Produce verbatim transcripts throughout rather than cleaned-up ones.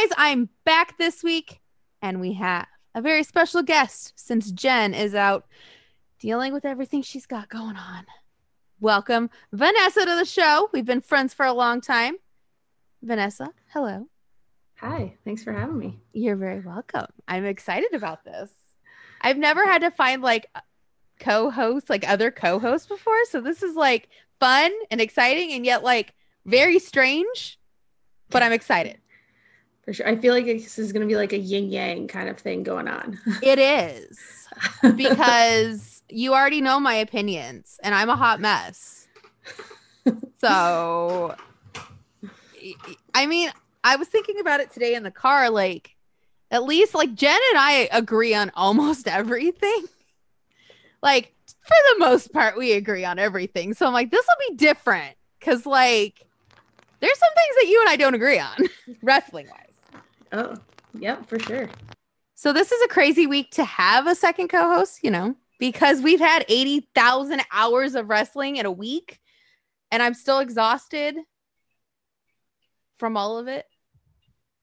guys, I'm back this week, and we have a very special guest since Jen is out dealing with everything she's got going on. Welcome, Vanessa, to the show. We've been friends for a long time. Vanessa, hello. Hi, thanks for having me. You're very welcome. I'm excited about this. I've never had to find like co-hosts, like other co-hosts before, so this is like fun and exciting and yet like very strange, but I'm excited. For sure. I feel like this is going to be like a yin-yang kind of thing going on. It is, because you already know my opinions and I'm a hot mess. So, I mean, I was thinking about it today in the car, like at least like Jen and I agree on almost everything. Like for the most part, we agree on everything. So I'm like, this will be different because like there's some things that you and I don't agree on wrestling wise. Oh, yep, for sure. So this is a crazy week to have a second co-host, you know, because we've had eighty thousand hours of wrestling in a week and I'm still exhausted from all of it.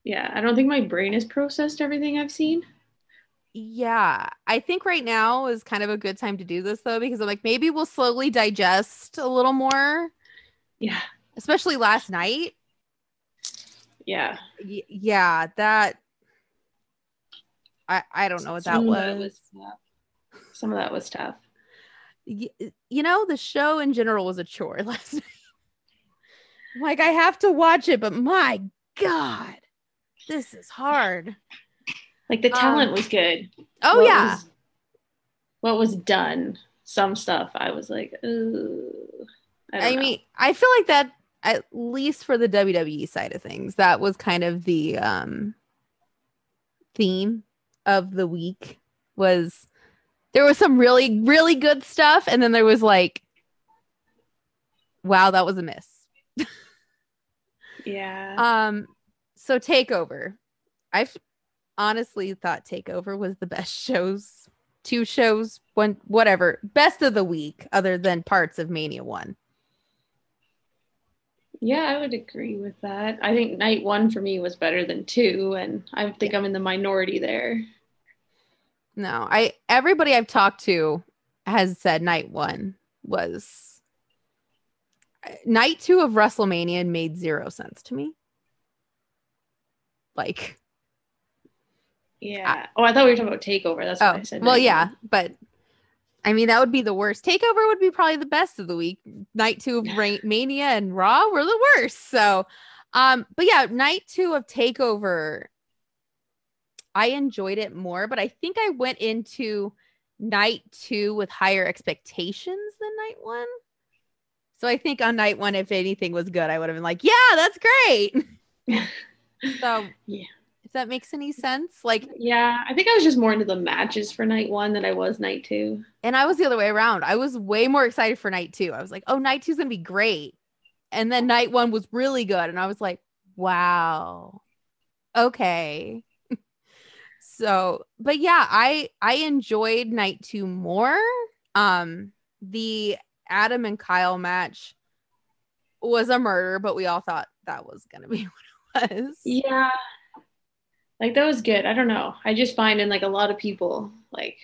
Yeah, I don't think my brain has processed everything I've seen. Yeah, I think right now is kind of a good time to do this, though, because I'm like, maybe we'll slowly digest a little more. Yeah. Especially last night. Yeah. Y- yeah, that... I, I don't know what that was. Some of that was tough. You, you know, the show in general was a chore last night. Like, I have to watch it, but my God, this is hard. Like, the talent um, was good. Oh, what yeah. Was, what was done. Some stuff I was like, ooh. I, don't I know. mean, I feel like that, at least for the W W E side of things, that was kind of the um, theme of the week. Was there was some really, really good stuff. And then there was like, wow, that was a miss. Yeah. Um. So TakeOver. I've honestly thought TakeOver was the best shows, two shows, one, whatever, best of the week, other than parts of Mania one. Yeah, I would agree with that. I think night one for me was better than two, and I think yeah. I'm in the minority there. No, I. Everybody I've talked to has said night one was. Night two of WrestleMania made zero sense to me. Like, yeah. I, oh, I thought we were talking about TakeOver. That's oh, what I said. Well, yeah, two. But I mean, that would be the worst. TakeOver would be probably the best of the week. Night two of Ra- Mania and Raw were the worst. So, um, but yeah, night two of TakeOver, I enjoyed it more, but I think I went into night two with higher expectations than night one. So I think on night one, if anything was good, I would have been like, yeah, that's great. So yeah, if that makes any sense. Like, yeah, I think I was just more into the matches for night one than I was night two. And I was the other way around. I was way more excited for night two. I was like, oh, night two is going to be great. And then night one was really good. And I was like, wow. Okay. So, but yeah, I, I enjoyed night two more. Um, the Adam and Kyle match was a murder, but we all thought that was gonna be what it was. Yeah, like that was good. I don't know, I just find in like a lot of people like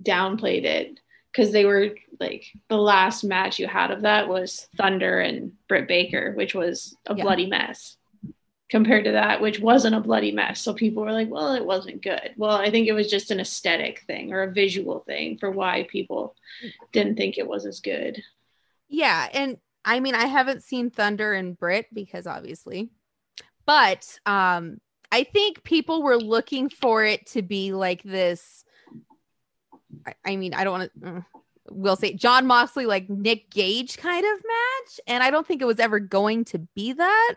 downplayed it because they were like the last match you had of that was Thunder and Britt Baker, which was a yeah. bloody mess compared to that, which wasn't a bloody mess. So people were like, well, it wasn't good. Well, I think it was just an aesthetic thing or a visual thing for why people didn't think it was as good. Yeah. And I mean, I haven't seen Thunder and Britt because obviously, but um, I think people were looking for it to be like this. I, I mean, I don't want to, we'll say John Moxley, like Nick Gage kind of match. And I don't think it was ever going to be that.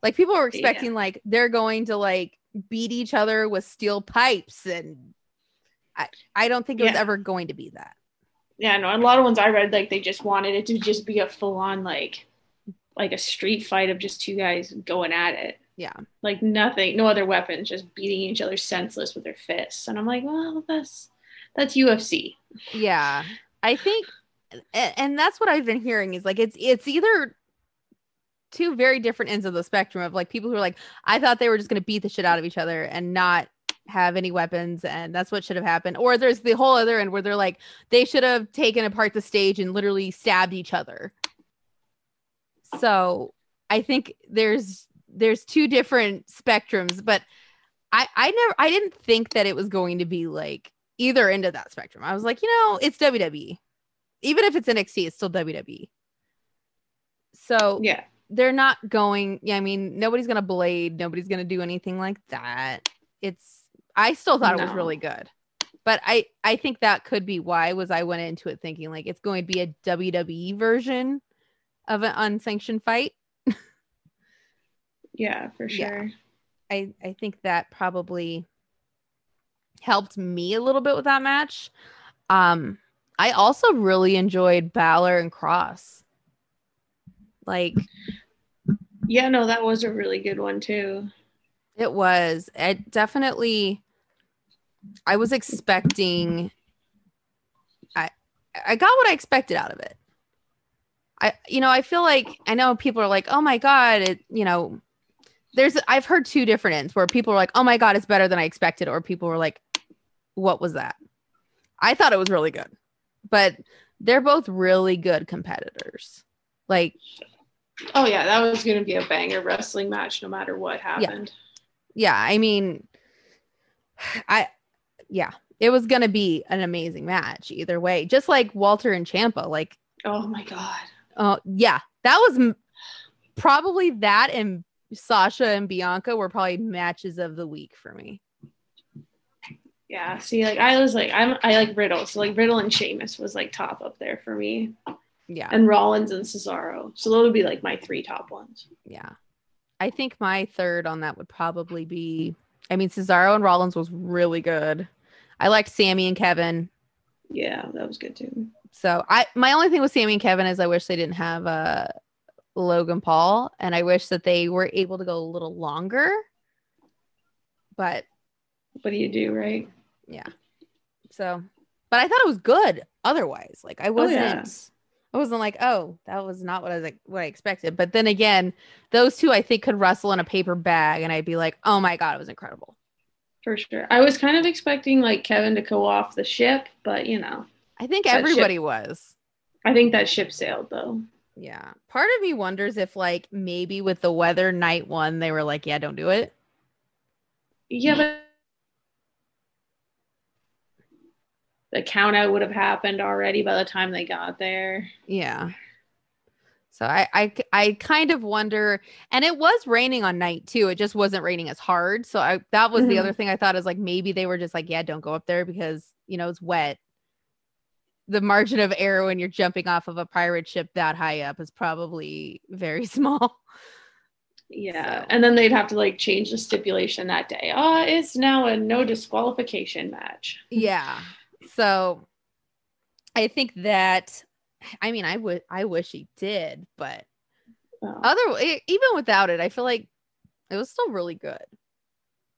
Like people were expecting, yeah. like they're going to like beat each other with steel pipes, and I, I don't think it yeah. was ever going to be that. Yeah, no. A lot of ones I read, like they just wanted it to just be a full on like, like a street fight of just two guys going at it. Yeah, like nothing, no other weapons, just beating each other senseless with their fists. And I'm like, well, that's that's U F C. Yeah, I think, and that's what I've been hearing is like it's it's either two very different ends of the spectrum of like people who are like, I thought they were just going to beat the shit out of each other and not have any weapons, and that's what should have happened. Or there's the whole other end where they're like, they should have taken apart the stage and literally stabbed each other. So I think there's there's two different spectrums, but I I never I didn't think that it was going to be like either end of that spectrum. I was like, you know, it's W W E. Even if it's N X T, it's still W W E. So yeah, they're not going. Yeah, I mean, nobody's gonna blade. Nobody's gonna do anything like that. It's. I still thought no. it was really good, but I I think that could be why was I went into it thinking like it's going to be a W W E version of an unsanctioned fight. Yeah, for sure. Yeah. I I think that probably helped me a little bit with that match. Um, I also really enjoyed Balor and Cross. Like, yeah, no, that was a really good one too. It was. It definitely. I was expecting. I I got what I expected out of it. I you know I feel like I know people are like, oh my god, it you know. There's I've heard two different ends where people are like, oh my god, it's better than I expected, or people were like, what was that? I thought it was really good, but they're both really good competitors. Like, oh yeah, that was going to be a banger wrestling match no matter what happened. Yeah, yeah I mean, I yeah, it was going to be an amazing match either way. Just like Walter and Ciampa, like, oh my god, oh uh, yeah, that was m- probably that and. Sasha and Bianca were probably matches of the week for me. Yeah, see, like I was like, I'm I like Riddle, so like Riddle and Sheamus was like top up there for me. Yeah, and Rollins and Cesaro, so those would be like my three top ones. Yeah, I think my third on that would probably be, I mean, Cesaro and Rollins was really good. I liked Sammy and Kevin. Yeah, that was good too. So I my only thing with Sammy and Kevin is I wish they didn't have a. Logan Paul, and I wish that they were able to go a little longer, but what do you do, right? Yeah, so but I thought it was good otherwise. Like I wasn't oh, yeah. I wasn't like, oh, that was not what I was like what I expected, but then again, those two I think could wrestle in a paper bag and I'd be like, oh my god, it was incredible for sure. I was kind of expecting like Kevin to go off the ship, but you know, I think everybody ship, was I think that ship sailed though. Yeah. Part of me wonders if like maybe with the weather night one, they were like, yeah, don't do it. Yeah, but the count out would have happened already by the time they got there. Yeah. So I, I, I kind of wonder, and it was raining on night two. It just wasn't raining as hard. So I, that was mm-hmm. the other thing I thought is like, maybe they were just like, yeah, don't go up there because you know, it's wet. The margin of error when you're jumping off of a pirate ship that high up is probably very small. Yeah. So. And then they'd have to like change the stipulation that day. Oh, it's now a no disqualification match. Yeah. So I think that, I mean, I would, I wish he did, but oh. other even without it, I feel like it was still really good.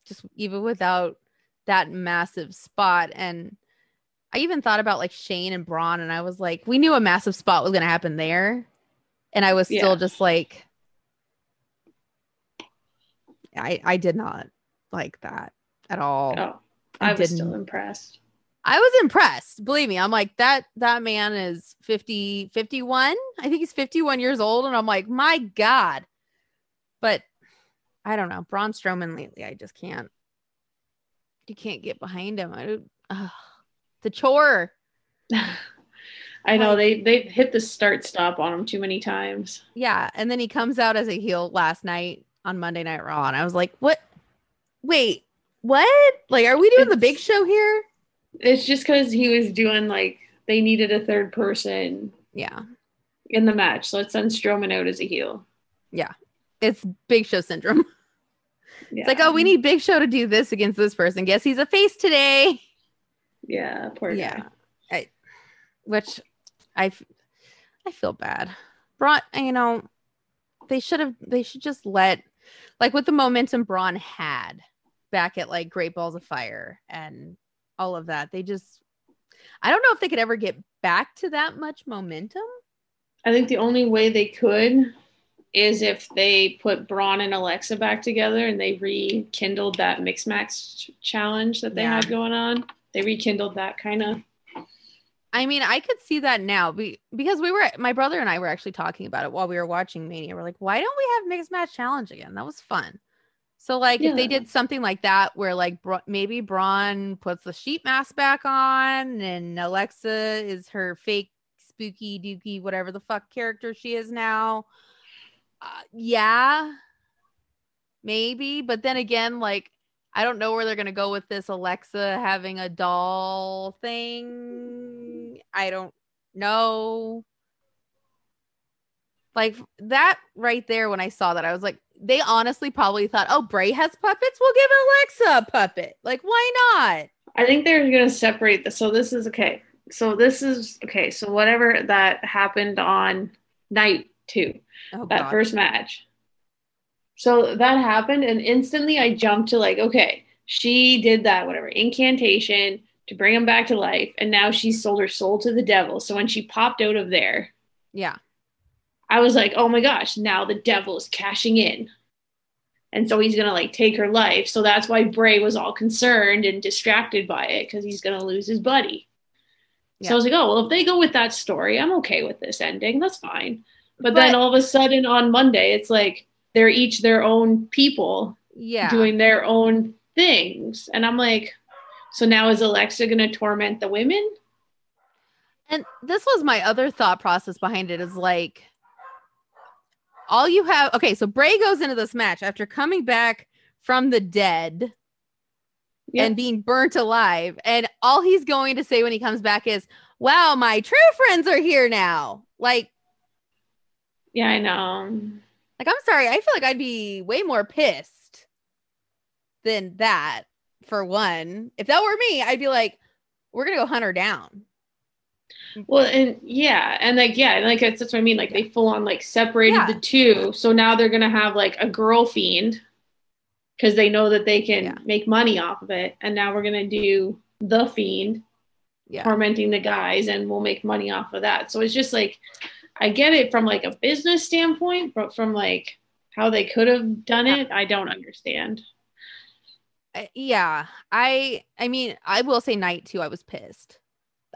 Just even without that massive spot. And I even thought about like Shane and Braun, and I was like, we knew a massive spot was going to happen there. And I was still yeah. just like, I I did not like that at all. Oh, I, I was still impressed. I was impressed. Believe me. I'm like that, that man is fifty, fifty-one. I think he's fifty-one years old. And I'm like, my God, but I don't know. Braun Strowman lately, I just can't, you can't get behind him. I don't, ugh. The chore. I know they they hit the start stop on him too many times. Yeah, and then he comes out as a heel last night on Monday Night Raw, and I was like, "What? Wait, what? Like, are we doing it's, the big show here?" It's just because he was doing like they needed a third person. Yeah, in the match, so it sends Strowman out as a heel. Yeah, it's Big Show syndrome. Yeah. It's like, oh, we need Big Show to do this against this person. Guess he's a face today. Yeah, poor yeah. guy. I, which I, I feel bad. Braun, you know, they should have. They should just let, like, with the momentum Braun had back at like Great Balls of Fire and all of that. They just, I don't know if they could ever get back to that much momentum. I think the only way they could is if they put Braun and Alexa back together and they rekindled that mix match challenge that they yeah. had going on. They rekindled that kind of. I mean, I could see that now be- because we were, my brother and I were actually talking about it while we were watching Mania. We're like, why don't we have mixed match challenge again? That was fun. So like yeah. if they did something like that where like Bra- maybe Braun puts the sheet mask back on and Alexa is her fake spooky dookie, whatever the fuck character she is now. Uh, yeah, maybe. But then again, like, I don't know where they're going to go with this Alexa having a doll thing. I don't know. Like that right there, when I saw that, I was like, they honestly probably thought, oh, Bray has puppets. We'll give Alexa a puppet. Like, why not? I think they're going to separate this. So this is okay. So this is okay. So whatever that happened on night two, oh, that God. first match. So that happened, and instantly I jumped to like, okay, she did that, whatever, incantation to bring him back to life, and now she sold her soul to the devil. So when she popped out of there, yeah, I was like, oh my gosh, now the devil is cashing in. And so he's going to like take her life. So that's why Bray was all concerned and distracted by it, because he's going to lose his buddy. Yeah. So I was like, oh, well, if they go with that story, I'm okay with this ending. That's fine. But, but then all of a sudden on Monday, it's like, they're each their own people yeah. doing their own things. And I'm like, so now is Alexa going to torment the women? And this was my other thought process behind it is like, all you have. Okay. So Bray goes into this match after coming back from the dead yeah. and being burnt alive. And all he's going to say when he comes back is, wow, my true friends are here now. Like, yeah, I know. Like, I'm sorry. I feel like I'd be way more pissed than that, for one. If that were me, I'd be like, we're going to go hunt her down. Well, and yeah. And like, yeah. And like, that's what I mean. Like, they full on like separated yeah. the two. So now they're going to have like a girl fiend because they know that they can yeah. make money off of it. And now we're going to do the fiend yeah. tormenting the guys and we'll make money off of that. So it's just like, I get it from like a business standpoint, but from like how they could have done it, I don't understand. Yeah. I, I mean, I will say night two, I was pissed.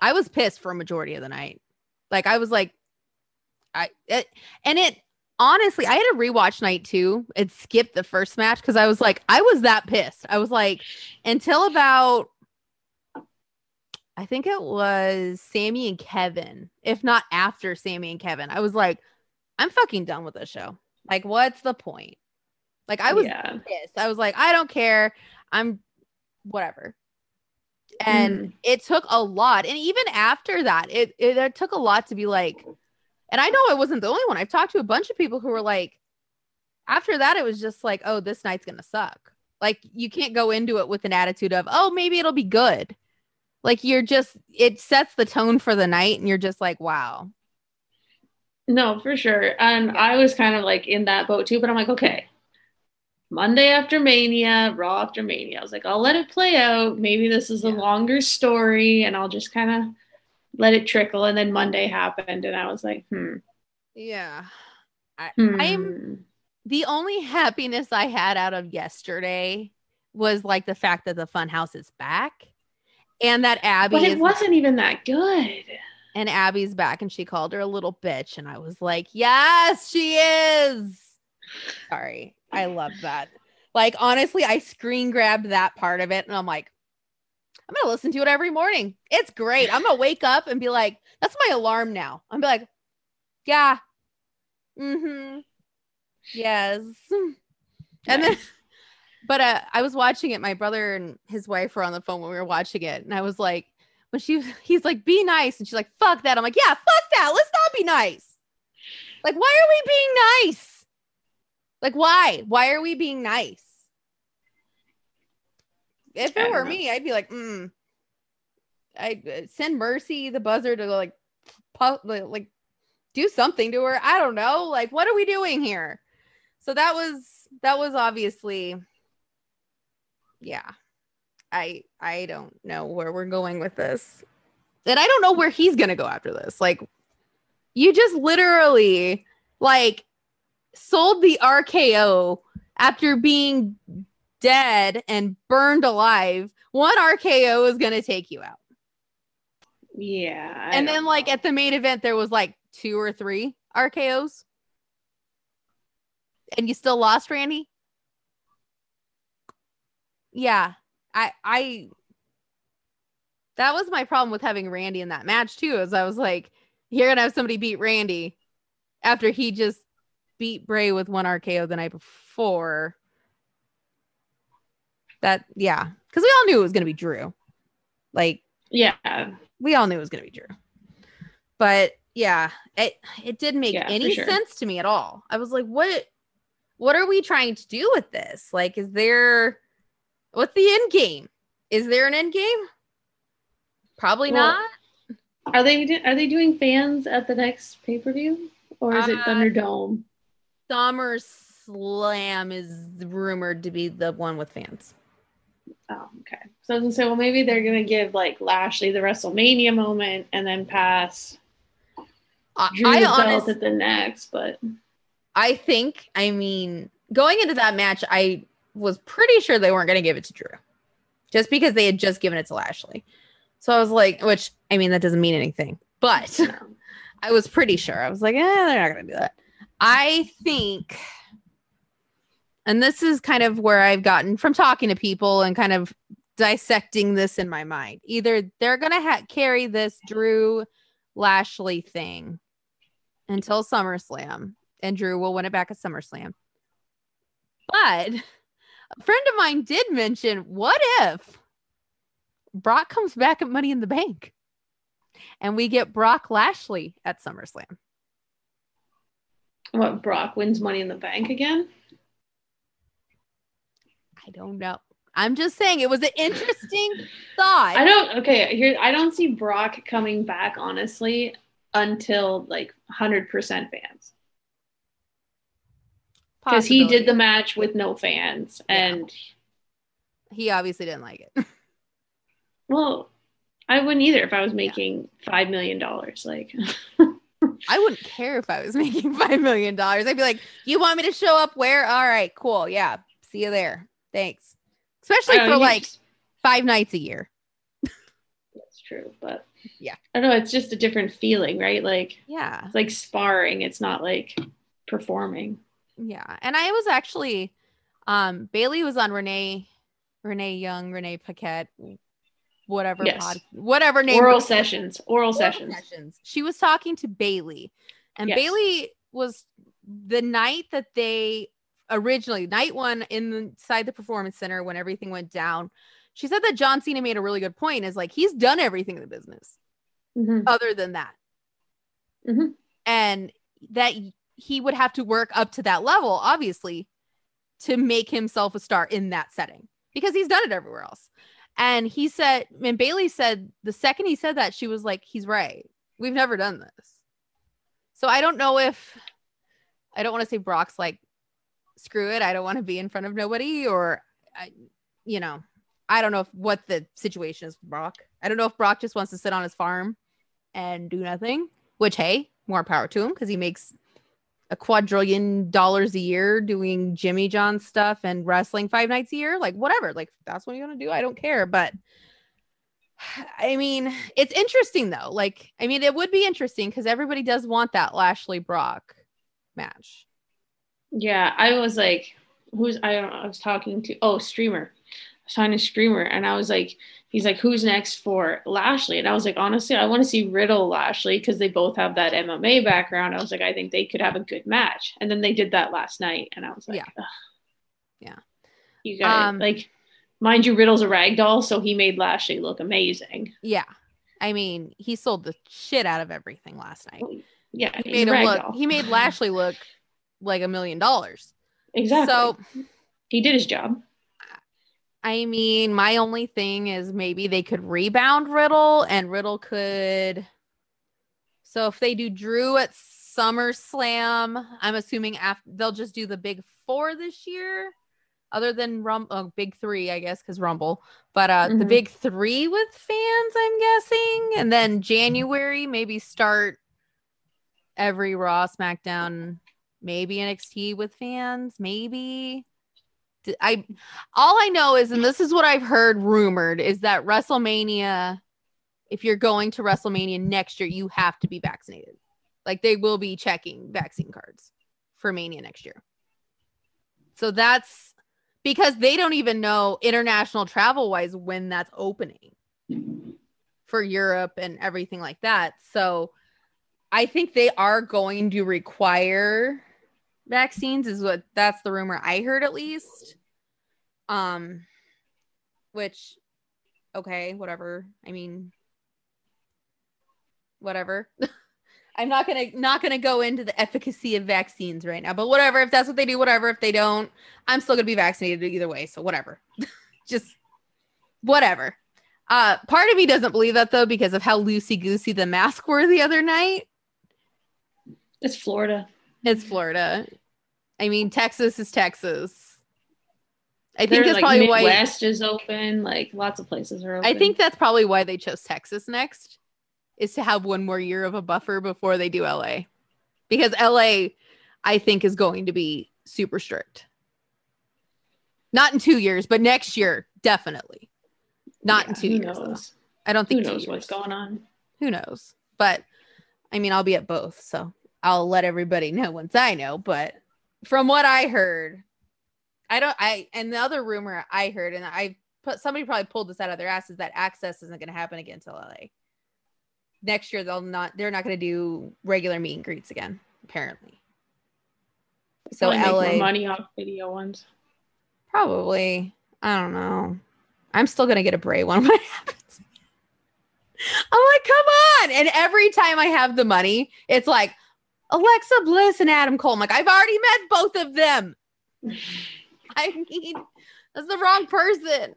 I was pissed for a majority of the night. Like I was like, I, it, and it honestly, I had to rewatch night two. It skipped the first match. Cause I was like, I was that pissed. I was like, until about, I think it was Sammy and Kevin, if not after Sammy and Kevin. I was like, I'm fucking done with this show. Like, what's the point? Like, I was yeah. pissed. I was like, I don't care. I'm whatever. And mm. it took a lot. And even after that, it, it it took a lot to be like, and I know I wasn't the only one. I've talked to a bunch of people who were like, after that, it was just like, oh, this night's going to suck. Like, you can't go into it with an attitude of, oh, maybe it'll be good. Like, you're just, it sets the tone for the night and you're just like, wow. No, for sure. And yeah. I was kind of like in that boat too, but I'm like, okay, Monday after Mania, Raw after Mania. I was like, I'll let it play out. Maybe this is yeah. a longer story and I'll just kind of let it trickle. And then Monday happened and I was like, hmm. Yeah. I, hmm. I'm the only happiness I had out of yesterday was like the fact that the Funhouse is back. And that Abby, but it wasn't back. Even that good. And Abby's back, and she called her a little bitch, and I was like, "Yes, she is." Sorry, I love that. Like honestly, I screen grabbed that part of it, and I'm like, "I'm gonna listen to it every morning. It's great." I'm gonna wake up and be like, "That's my alarm now." I'm gonna be like, "Yeah, mm-hmm, yes," nice. And then. But uh, I was watching it. My brother and his wife were on the phone when we were watching it. And I was like, when she, he's like, be nice. And she's like, fuck that. I'm like, yeah, fuck that. Let's not be nice. Like, why are we being nice? Like, why? Why are we being nice? If it were me, I'd be like, mm. I'd uh, send Mercy the buzzer to like, pu- like do something to her. I don't know. Like, what are we doing here? So that was, that was obviously... Yeah, I I don't know where we're going with this. And I don't know where he's going to go after this. Like, you just literally, like, sold the R K O after being dead and burned alive. One R K O is going to take you out. Yeah. I and then, like, know. At the main event, there was, like, two or three R K Os. And you still lost, Randy? Yeah. I, I, that was my problem with having Randy in that match, too, is I was like, you're going to have somebody beat Randy after he just beat Bray with one R K O the night before. That, yeah. Because we all knew it was going to be Drew. Like, yeah. We all knew it was going to be Drew. But, yeah, it it didn't make yeah, any sure. sense to me at all. I was like, what, what are we trying to do with this? Like, is there, what's the end game? Is there an end game? Probably well, not. Are they do- are they doing fans at the next pay-per-view? Or is uh, it Thunderdome? SummerSlam is rumored to be the one with fans. Oh, okay. So I was going to say, well, maybe they're going to give, like, Lashley the WrestleMania moment and then pass uh, Drew I honest, at the next, but... I think, I mean, going into that match, I was pretty sure they weren't going to give it to Drew. Just because they had just given it to Lashley. So I was like, which, I mean, that doesn't mean anything. But no. I was pretty sure. I was like, eh, they're not going to do that. I think... And this is kind of where I've gotten from talking to people and kind of dissecting this in my mind. Either they're going to ha- carry this Drew Lashley thing until SummerSlam, and Drew will win it back at SummerSlam. But a friend of mine did mention, what if Brock comes back at Money in the Bank and we get Brock Lashley at SummerSlam? What, Brock wins Money in the Bank again? I don't know. I'm just saying it was an interesting thought. I don't, okay, here I don't see Brock coming back, honestly, until like one hundred percent fans. Because he did the match with no fans, and... Yeah. He obviously didn't like it. Well, I wouldn't either if I was making yeah. five million dollars. Like... I wouldn't care if I was making five million dollars. I'd be like, you want me to show up where? All right, cool, yeah. See you there. Thanks. Especially for like just... five nights a year. That's true. But yeah, I don't know. It's just a different feeling, right? Like, yeah, it's like sparring. It's not like performing. Yeah. And I was actually, um, Bailey was on Renee, Renee Young, Renee Paquette, whatever, yes. pod, whatever name. Oral sessions, oral, oral sessions. sessions. She was talking to Bailey, and yes. Bailey was the night that they originally night one inside the performance center when everything went down. She said that John Cena made a really good point, is like he's done everything in the business mm-hmm. other than that mm-hmm. and that he would have to work up to that level obviously to make himself a star in that setting because he's done it everywhere else. And he said, and Bailey said the second he said that, she was like, he's right, we've never done this. So I don't know if I don't want to say Brock's like, screw it, I don't want to be in front of nobody, or I, you know, I don't know if, what the situation is with Brock. I don't know if Brock just wants to sit on his farm and do nothing, which, hey, more power to him because he makes a quadrillion dollars a year doing Jimmy John stuff and wrestling five nights a year. Like, whatever, like, that's what you want to do. I don't care. But I mean, it's interesting though. Like, I mean, it would be interesting because everybody does want that Lashley Brock match. Yeah, I was like, who's, I don't know, I was talking to, oh, Streamer. I was talking to Streamer, and I was like, he's like, who's next for Lashley? And I was like, honestly, I want to see Riddle Lashley because they both have that M M A background. I was like, I think they could have a good match. And then they did that last night, and I was like, yeah. Ugh. Yeah. You got um, it. Like, mind you, Riddle's a ragdoll, so he made Lashley look amazing. Yeah. I mean, he sold the shit out of everything last night. Yeah, he made him look, he made Lashley look like a million dollars. Exactly. So he did his job. I mean, my only thing is maybe they could rebound Riddle, and Riddle could. So if they do Drew at SummerSlam, I'm assuming after they'll just do the big four this year, other than Rumble, oh, big three, I guess, because Rumble, but uh, mm-hmm. the big three with fans, I'm guessing. And then January, maybe start every Raw, SmackDown, Maybe N X T with fans. Maybe. I all I know is, and this is what I've heard rumored, is that WrestleMania, if you're going to WrestleMania next year, you have to be vaccinated. Like, they will be checking vaccine cards for Mania next year. So that's because they don't even know international travel wise when that's opening for Europe and everything like that. So I think they are going to require vaccines, is what that's the rumor I heard, at least. Um, which, okay, whatever. I mean, whatever. I'm not gonna not gonna go into the efficacy of vaccines right now, but whatever. If that's what they do, whatever. If they don't, I'm still gonna be vaccinated either way. So whatever, just whatever. Uh, part of me doesn't believe that though, because of how loosey-goosey the masks were the other night. It's Florida. It's Florida. I mean, Texas is Texas. I think that's like probably why Midwest is open. Like, lots of places are open. I think that's probably why they chose Texas next, is to have one more year of a buffer before they do L A, because L A, I think, is going to be super strict. Not in two years, but next year, definitely. Not yeah, in two years. Though. I don't think who knows years. What's going on. Who knows? But I mean, I'll be at both, so I'll let everybody know once I know. But from what I heard, I don't. I and the other rumor I heard, and I put somebody probably pulled this out of their ass, is that access isn't going to happen again until L A. Next year, they'll not. They're not going to do regular meet and greets again, apparently. So L A make more money off video ones. Probably. I don't know. I'm still going to get a Bray one when it happens. I'm like, come on. And every time I have the money, it's like Alexa Bliss and Adam Cole. I'm like, I've already met both of them. I need, that's the wrong person.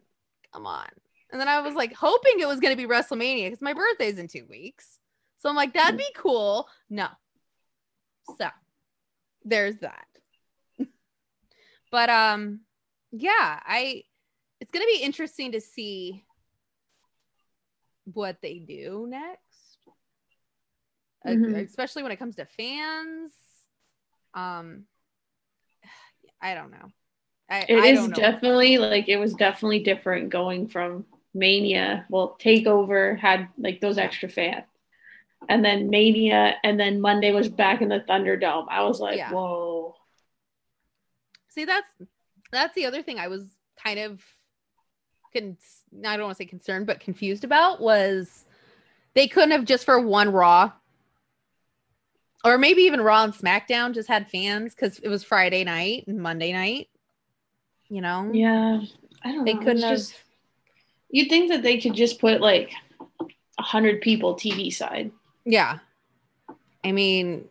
Come on. And then I was like hoping it was going to be WrestleMania because my birthday's in two weeks. So I'm like, that'd be cool. No. So there's that. But um, yeah, I, it's going to be interesting to see what they do next, mm-hmm. especially when it comes to fans. Um, I don't know. I, it I is don't know. Definitely like it was definitely different going from Mania. Well, TakeOver had like those extra fans, and then Mania, and then Monday was back in the Thunderdome. I was like, yeah. Whoa. See, that's that's the other thing I was kind of. Con- I don't want to say concerned, but confused about, was they couldn't have just for one Raw, or maybe even Raw and SmackDown, just had fans, because it was Friday night and Monday night, you know? Yeah, I don't they know. They couldn't have... just. You'd think that they could just put like a hundred people T V side. Yeah, I mean,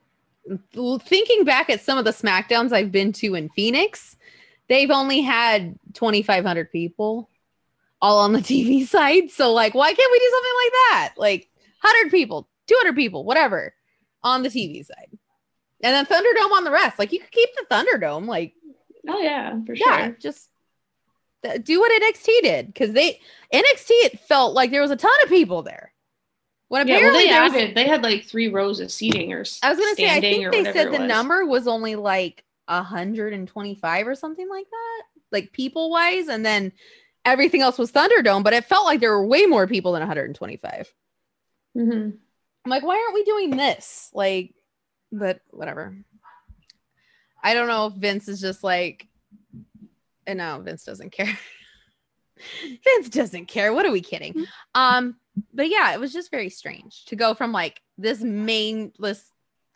thinking back at some of the SmackDowns I've been to in Phoenix, they've only had twenty-five hundred people. All on the T V side. So like, why can't we do something like that? Like one hundred people, two hundred people, whatever, on the T V side. And then Thunderdome on the rest. Like, you could keep the Thunderdome. Like, oh yeah, for sure. Yeah, just th- do what N X T did. Because they, N X T, it felt like there was a ton of people there. When apparently yeah, well, they, added, was, they had like three rows of seating or I was going to say, I think they said the number was only like one hundred twenty-five or something like that. Like people wise. And then everything else was Thunderdome, but it felt like there were way more people than one hundred twenty-five. Mm-hmm. I'm like, why aren't we doing this? Like, but whatever. I don't know if Vince is just like, and no, Vince doesn't care. Vince doesn't care. What are we kidding? Um, but yeah, it was just very strange to go from like this mainless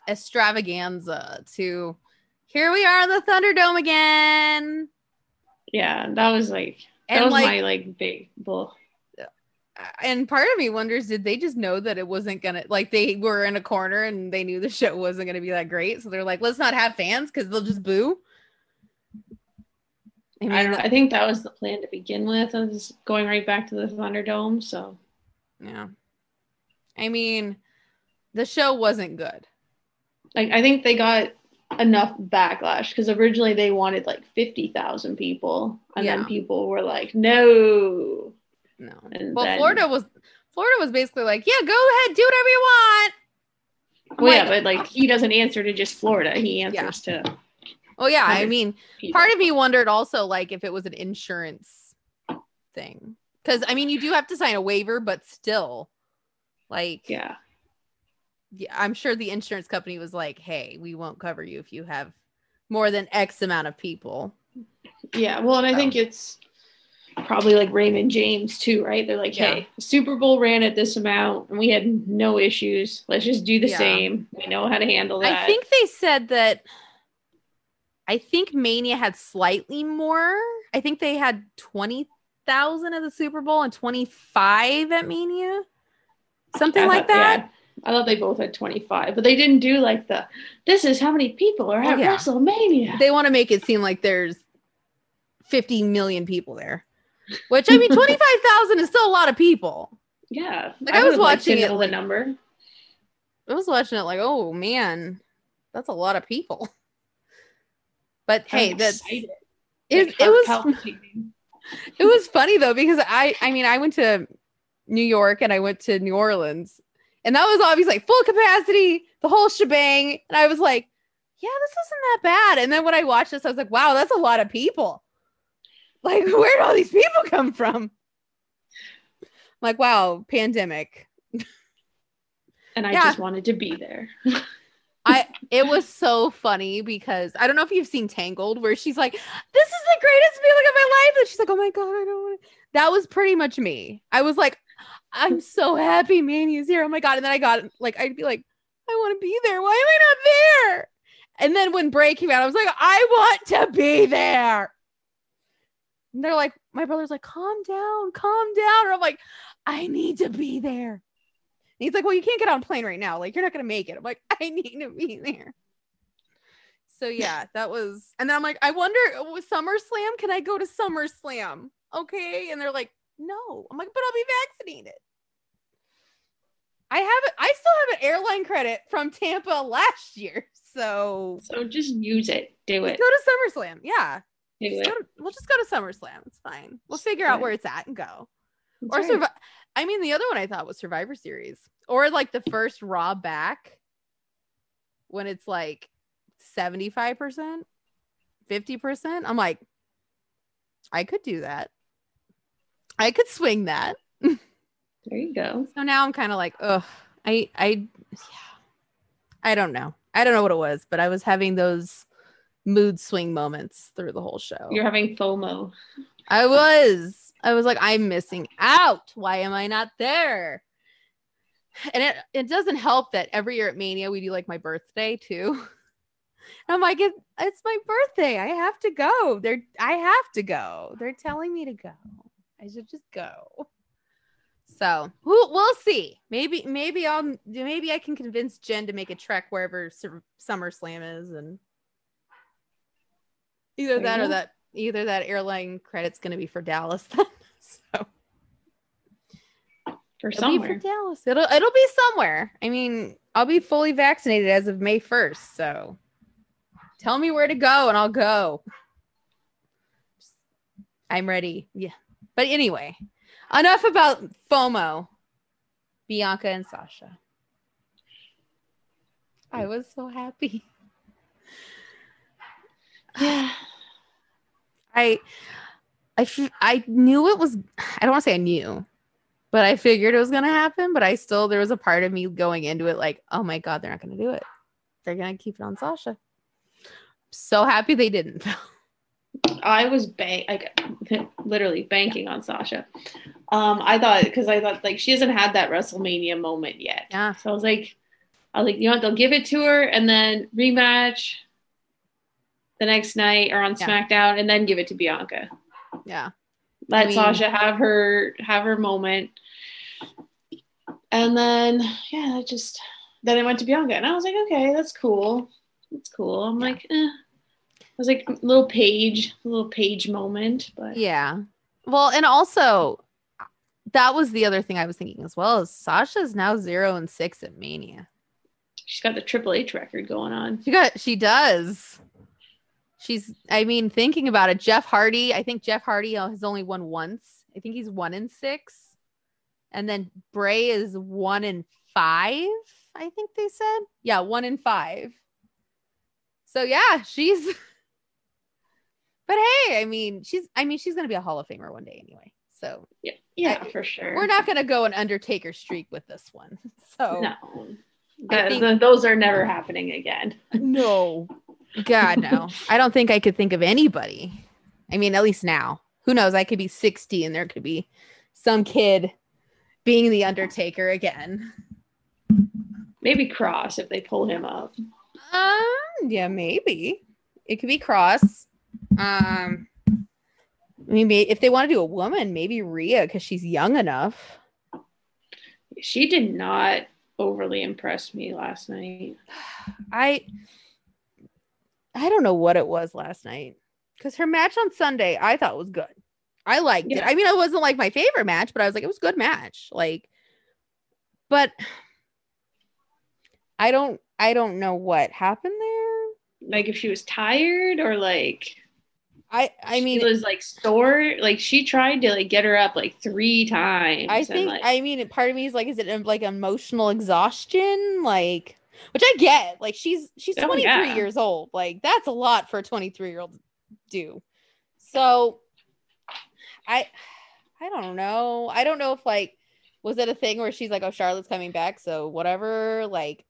extravaganza to here we are in the Thunderdome again. Yeah, that was like. That and was like, my, like, big bull. And part of me wonders, did they just know that it wasn't going to, like, they were in a corner and they knew the show wasn't going to be that great. So they're like, let's not have fans because they'll just boo. I, mean, I, don't, I think that was the plan to begin with. I was going right back to the Thunderdome, so. Yeah. I mean, the show wasn't good. Like, I think they got enough backlash because originally they wanted like fifty thousand people, and yeah. then people were like, no, no. And well, then... Florida was Florida was basically like, yeah, go ahead, do whatever you want. Well, yeah, but like he doesn't answer to just Florida. He answers yeah. to. Oh yeah, I mean, people. Part of me wondered also like if it was an insurance thing, because I mean you do have to sign a waiver, but still, like yeah, yeah, I'm sure the insurance company was like, hey, we won't cover you if you have more than X amount of people. Yeah, well, and so. I think it's probably like Raymond James too, right? They're like, hey, yeah. Super Bowl ran at this amount and we had no issues. Let's just do the yeah. same. We know how to handle that. I think they said that I think Mania had slightly more. I think they had twenty thousand at the Super Bowl and twenty-five at Mania. Something I like thought, that. Yeah. I thought they both had twenty-five, but they didn't do like the, this is how many people are at yeah. WrestleMania. They want to make it seem like there's fifty million people there. Which I mean, twenty-five thousand is still a lot of people. Yeah, like I, I was watching it. Like, the number. I was watching it like, oh man, that's a lot of people. But I'm hey, that's it. Like, it was it was funny though because I I mean I went to New York and I went to New Orleans and that was obviously like full capacity, the whole shebang, and I was like, yeah, this isn't that bad. And then when I watched this, I was like, wow, that's a lot of people. Like, where did all these people come from? Like, wow, pandemic. And I yeah. just wanted to be there. I It was so funny because I don't know if you've seen Tangled, where she's like, this is the greatest feeling of my life. And she's like, oh, my God, I don't want to. That was pretty much me. I was like, I'm so happy Mania's here. Oh, my God. And then I got like, I'd be like, I want to be there. Why am I not there? And then when Bray came out, I was like, I want to be there. And they're like, my brother's like, calm down, calm down. Or I'm like, I need to be there. And he's like, well, you can't get on a plane right now. Like, you're not going to make it. I'm like, I need to be there. So, yeah, that was. And then I'm like, I wonder, was SummerSlam? Can I go to SummerSlam? Okay. And they're like, no. I'm like, but I'll be vaccinated. I have, I still have an airline credit from Tampa last year. So. So just use it. Do it. Go to SummerSlam. Yeah. Just to, we'll just go to SummerSlam. It's fine. We'll figure out where it's at and go. That's or right. Survi- I mean, the other one I thought was Survivor Series, or like the first Raw back when it's like seventy-five percent, fifty percent. I'm like, I could do that. I could swing that. There you go. So now I'm kind of like, ugh, I, I, yeah. I don't know. I don't know what it was, but I was having those mood swing moments through the whole show. You're having FOMO. I was. I was like, I'm missing out. Why am I not there? And it, it doesn't help that every year at Mania, we do like my birthday too. And I'm like, it, it's my birthday. I have to go. They're, I have to go. They're telling me to go. I should just go. So we'll, we'll see. Maybe, maybe I'll, maybe I can convince Jen to make a trek wherever Sur- SummerSlam is and Either that or that either that airline credit's going to be for Dallas then. So for it'll somewhere. Be for Dallas. It'll it'll be somewhere. I mean, I'll be fully vaccinated as of May first, so tell me where to go and I'll go. I'm ready. Yeah. But anyway, enough about FOMO. Bianca and Sasha. I was so happy. Yeah, I, I, I knew it was, I don't want to say I knew, but I figured it was going to happen, but I still, there was a part of me going into it like, oh my God, they're not going to do it. They're going to keep it on Sasha. So happy they didn't. I was bang, like literally banking yeah. on Sasha. Um, I thought, cause I thought like, she hasn't had that WrestleMania moment yet. Yeah. So I was like, I was like, you know what? They'll give it to her and then rematch the next night or on yeah. SmackDown and then give it to Bianca. Yeah. Let I mean, Sasha have her, have her moment. And then, yeah, I just, then I went to Bianca and I was like, okay, that's cool. That's cool. I'm yeah. like, eh. I was like a little page, a little page moment, but yeah. Well, and also that was the other thing I was thinking as well is Sasha's now zero and six at Mania. She's got the Triple H record going on. She got, she does. She's, I mean, thinking about it, Jeff Hardy, I think Jeff Hardy has only won once. I think he's one in six. And then Bray is one in five. I think they said. Yeah, one in five. So yeah, she's but hey, I mean, she's I mean, she's gonna be a Hall of Famer one day anyway. So yeah, yeah, I, for sure. We're not gonna go an Undertaker streak with this one. So no. The, think, the, those are never no. happening again. No. God, no. I don't think I could think of anybody. I mean, at least now. Who knows? I could be sixty and there could be some kid being the Undertaker again. Maybe Cross if they pull him up. Um, yeah, maybe. It could be Cross. Um, maybe if they want to do a woman, maybe Rhea because she's young enough. She did not overly impress me last night. I I don't know what it was last night. Because her match on Sunday, I thought was good. I liked yeah. it. I mean, it wasn't like my favorite match, but I was like, it was a good match. Like, but I don't, I don't know what happened there. Like if she was tired or like, I, I mean, it was like sore. Like she tried to like get her up like three times. I think, like, I mean, part of me is like, is it like emotional exhaustion? Like, which I get. Like she's, she's twenty-three oh, yeah. years old. Like that's a lot for a twenty-three year old. Do so I I don't know I don't know if like was it a thing where she's like, oh, Charlotte's coming back, so whatever. Like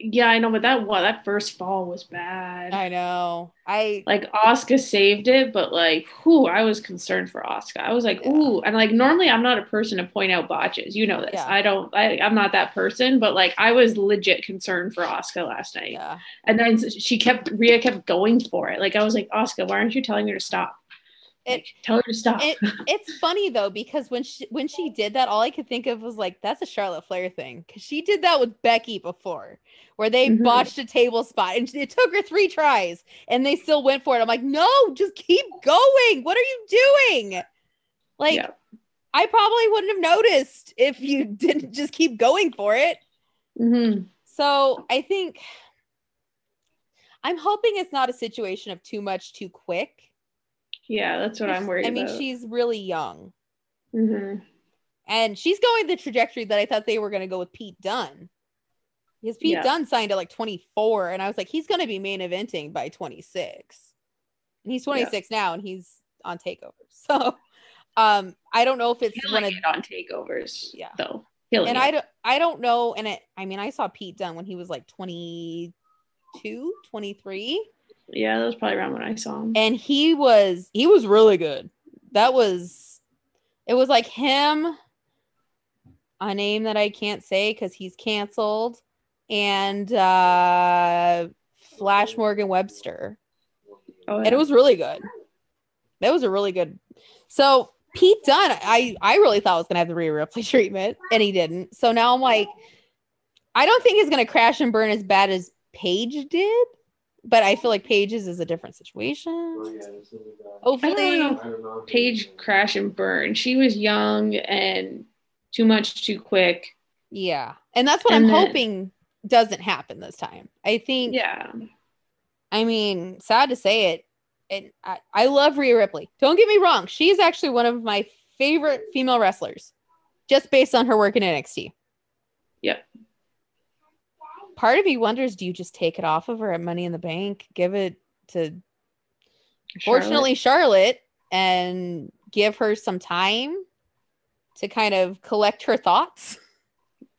yeah, I know, but that one that first fall was bad. I know. I like Asuka saved it, but like who I was concerned for Asuka. I was like yeah. ooh, and like normally I'm not a person to point out botches, you know this. yeah. I don't I, I'm not that person, but like I was legit concerned for Asuka last night. yeah. And then she kept Rhea kept going for it. Like I was like, Asuka, why aren't you telling her to stop? It, like, tell her to stop. It, it's funny though, because when she when she did that, all I could think of was like, that's a Charlotte Flair thing, because she did that with Becky before, where they mm-hmm. botched a table spot, and it took her three tries, and they still went for it. I'm like, no, just keep going. What are you doing? Like, yeah. I probably wouldn't have noticed if you didn't just keep going for it. Mm-hmm. So I think I'm hoping it's not a situation of too much too quick. Yeah, that's what I'm worried about. I mean, about. She's really young. Mm-hmm. And she's going the trajectory that I thought they were going to go with Pete Dunne. Because Pete yeah. Dunne signed at like twenty-four, and I was like, he's going to be main eventing by twenty-six. And he's twenty-six yeah. now, and he's on TakeOver. So, um, I don't know if it's going to get on TakeOvers, yeah. though. Killing and it. I don't, I don't know. And it, I mean, I saw Pete Dunne when he was like twenty-two, twenty-three. Yeah, that was probably around when I saw him. And he was he was really good. That was it was like him, a name that I can't say because he's canceled, and uh, Flash Morgan Webster. Oh, yeah. And it was really good. That was a really good. So Pete Dunne, I, I really thought was gonna have the Rhea Ripley treatment, and he didn't. So now I'm like, I don't think he's gonna crash and burn as bad as Paige did. But I feel like Paige's is a different situation. Well, yeah, Hopefully. I don't know. Paige crash and burn. She was young and too much too quick. Yeah. And that's what and I'm then, hoping doesn't happen this time. I think. Yeah. I mean, sad to say it. And I, I love Rhea Ripley. Don't get me wrong. She is actually one of my favorite female wrestlers. Just based on her work in N X T. Yep. Part of me wonders, do you just take it off of her at Money in the Bank, give it to Charlotte. Fortunately Charlotte, and give her some time to kind of collect her thoughts?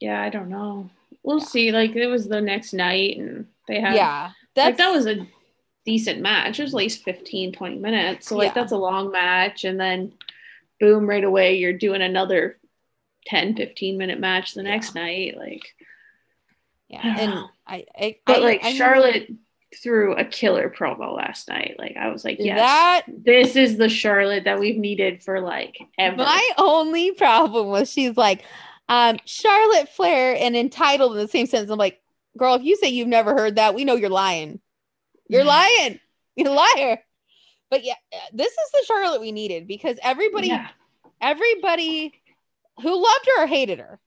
Yeah, I don't know. We'll yeah. see. Like it was the next night, and they had yeah, that's, like that was a decent match. It was at least fifteen, twenty minutes. So like yeah. that's a long match, and then boom, right away you're doing another ten, fifteen minute match the next yeah. night. Like Yeah, and I, I but I, like I, I Charlotte mean, threw a killer promo last night. Like I was like, yes, that, this is the Charlotte that we've needed for like ever. My only problem was she's like, um, Charlotte Flair and entitled in the same sentence. I'm like, girl, if you say you've never heard that, we know you're lying. You're lying. You're a liar. But yeah, this is the Charlotte we needed, because everybody, yeah. everybody who loved her or hated her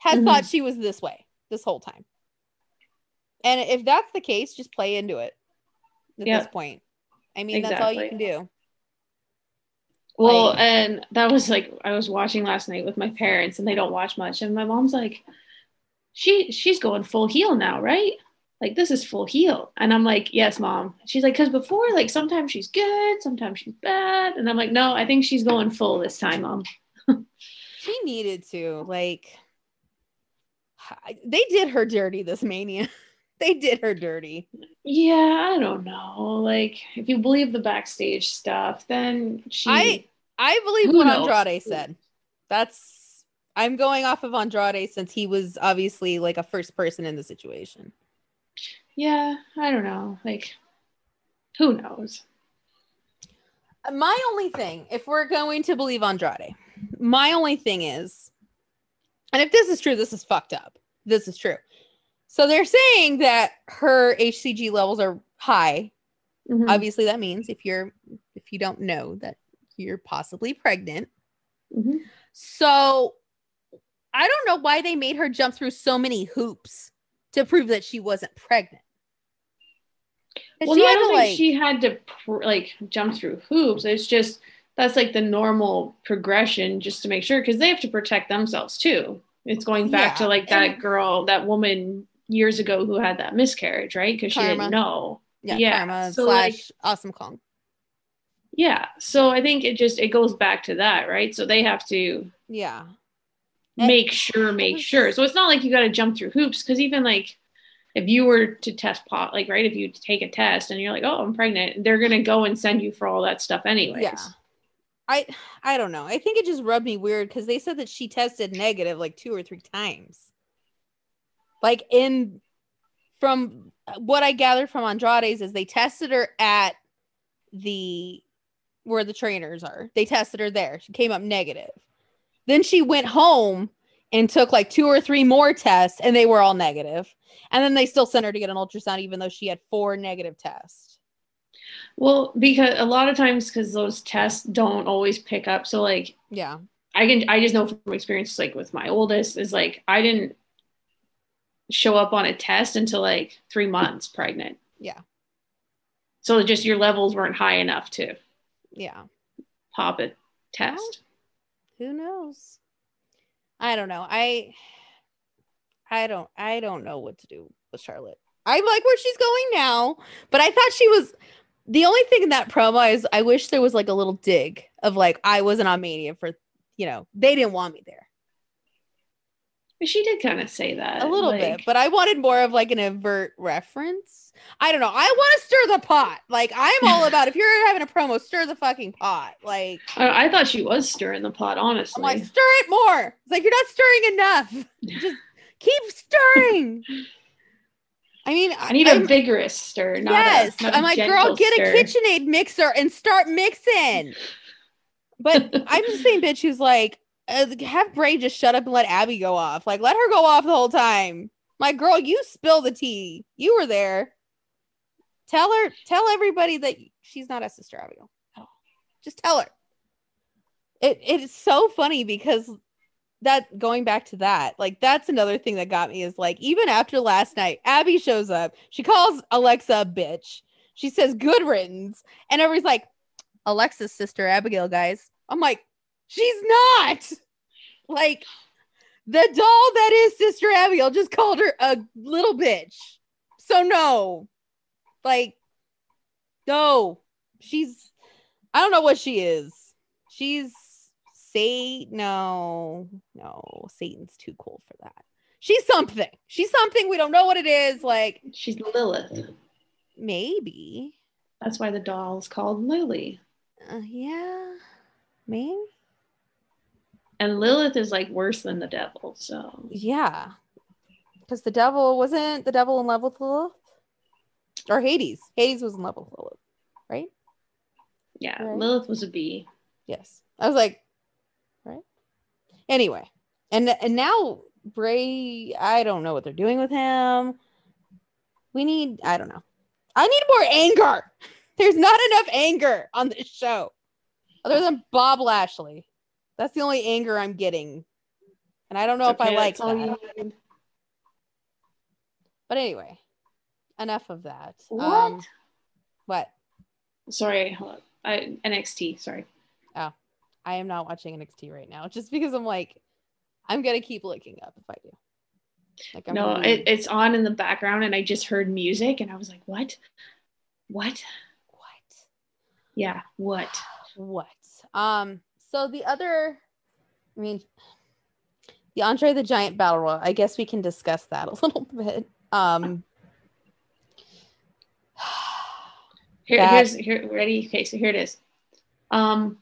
has mm-hmm. thought she was this way this whole time. And if that's the case, just play into it at yeah. this point. I mean, exactly. That's all you can do. Well, like, and that was like, I was watching last night with my parents, and they don't watch much. And my mom's like, she she's going full heel now, right? Like, this is full heel. And I'm like, yes, Mom. She's like, because before, like, sometimes she's good, sometimes she's bad. And I'm like, no, I think she's going full this time, Mom. She needed to. Like, they did her dirty this Mania. They did her dirty. Yeah, I don't know. Like, if you believe the backstage stuff, then she... I, I believe what knows? Andrade said. That's... I'm going off of Andrade since he was obviously, like, a first person in the situation. Yeah, I don't know. Like, who knows? My only thing, if we're going to believe Andrade, my only thing is, and if this is true, this is fucked up. This is true. So they're saying that her H C G levels are high. Mm-hmm. Obviously, that means if you're, if you don't know that you're possibly pregnant. Mm-hmm. So I don't know why they made her jump through so many hoops to prove that she wasn't pregnant. Well, she no, I don't to, think like, she had to pr- like jump through hoops. It's just, that's like the normal progression just to make sure, because they have to protect themselves too. It's going back yeah, to like that girl, that woman years ago who had that miscarriage, right? Because she didn't know. Yeah. yeah. Karma so slash like, Awesome Kong. Yeah. So I think it just, it goes back to that, right? So they have to. Yeah. Make sure, make sure. So it's not like you got to jump through hoops, because even like if you were to test pot, like, right, if you take a test and you're like, oh, I'm pregnant, they're going to go and send you for all that stuff anyways. Yeah. I, I don't know. I think it just rubbed me weird because they said that she tested negative like two or three times. Like, in, from what I gathered from Andrade's is they tested her at the, where the trainers are. They tested her there. She came up negative. Then she went home and took like two or three more tests, and they were all negative. And then they still sent her to get an ultrasound, even though she had four negative tests. Well, because a lot of times, because those tests don't always pick up. So like, yeah, I can, I just know from experience, like with my oldest is like, I didn't show up on a test until like three months pregnant. Yeah. So just your levels weren't high enough to yeah, pop a test. Well, who knows? I don't know. I, I don't, I don't know what to do with Charlotte. I like where she's going now, but I thought she was, the only thing in that promo is I wish there was like a little dig of like, I wasn't on Mania for, you know, they didn't want me there. She did kind of say that. A little like, bit, but I wanted more of like an overt reference. I don't know. I want to stir the pot. Like, I'm all about, if you're having a promo, stir the fucking pot. Like, I, I thought she was stirring the pot, honestly. I'm like, stir it more. It's like, you're not stirring enough. Just keep stirring. I mean, I need I'm, a vigorous stir. Not yes. A, not I'm like, girl, get stir. a KitchenAid mixer and start mixing. But I'm the same bitch who's like, Uh, have Bray just shut up and let Abby go off. Like, let her go off the whole time. Like, girl, you spill the tea. You were there. Tell her, tell everybody that she's not a sister Abigail. Oh. Just tell her. It it is so funny because that, going back to that, like, that's another thing that got me is like, even after last night, Abby shows up. She calls Alexa a bitch. She says good riddance, and everybody's like, Alexa's sister Abigail, guys. I'm like, she's not. Like, the doll that is Sister Abigail just called her a little bitch. So no, like, no, she's, I don't know what she is. She's say no, no, Satan's too cool for that. She's something. She's something. We don't know what it is. Like, she's Lilith. Maybe. That's why the doll's called Lily. Uh, yeah. Maybe. And Lilith is like worse than the devil, so yeah, because the devil wasn't the devil in love with Lilith, or Hades. Hades was in love with Lilith, right? Yeah, right? Lilith was a bee. Yes, I was like, right. Anyway, and and now Bray, I don't know what they're doing with him. We need, I don't know. I need more anger. There's not enough anger on this show, other than Bob Lashley. That's the only anger I'm getting. And I don't know it's if okay, I like that. But anyway, enough of that. What? Um, what? Sorry, hold on. I, N X T, sorry. Oh, I am not watching N X T right now. Just because I'm like, I'm going to keep looking up if I do. Like, no, really... it, it's on in the background, and I just heard music, and I was like, "What? What? What? Yeah, what? What?" Um. So the other, I mean, the Andre the Giant Battle Royal. I guess we can discuss that a little bit. Um. Here, that... here's here. Ready? Okay, so here it is. Um,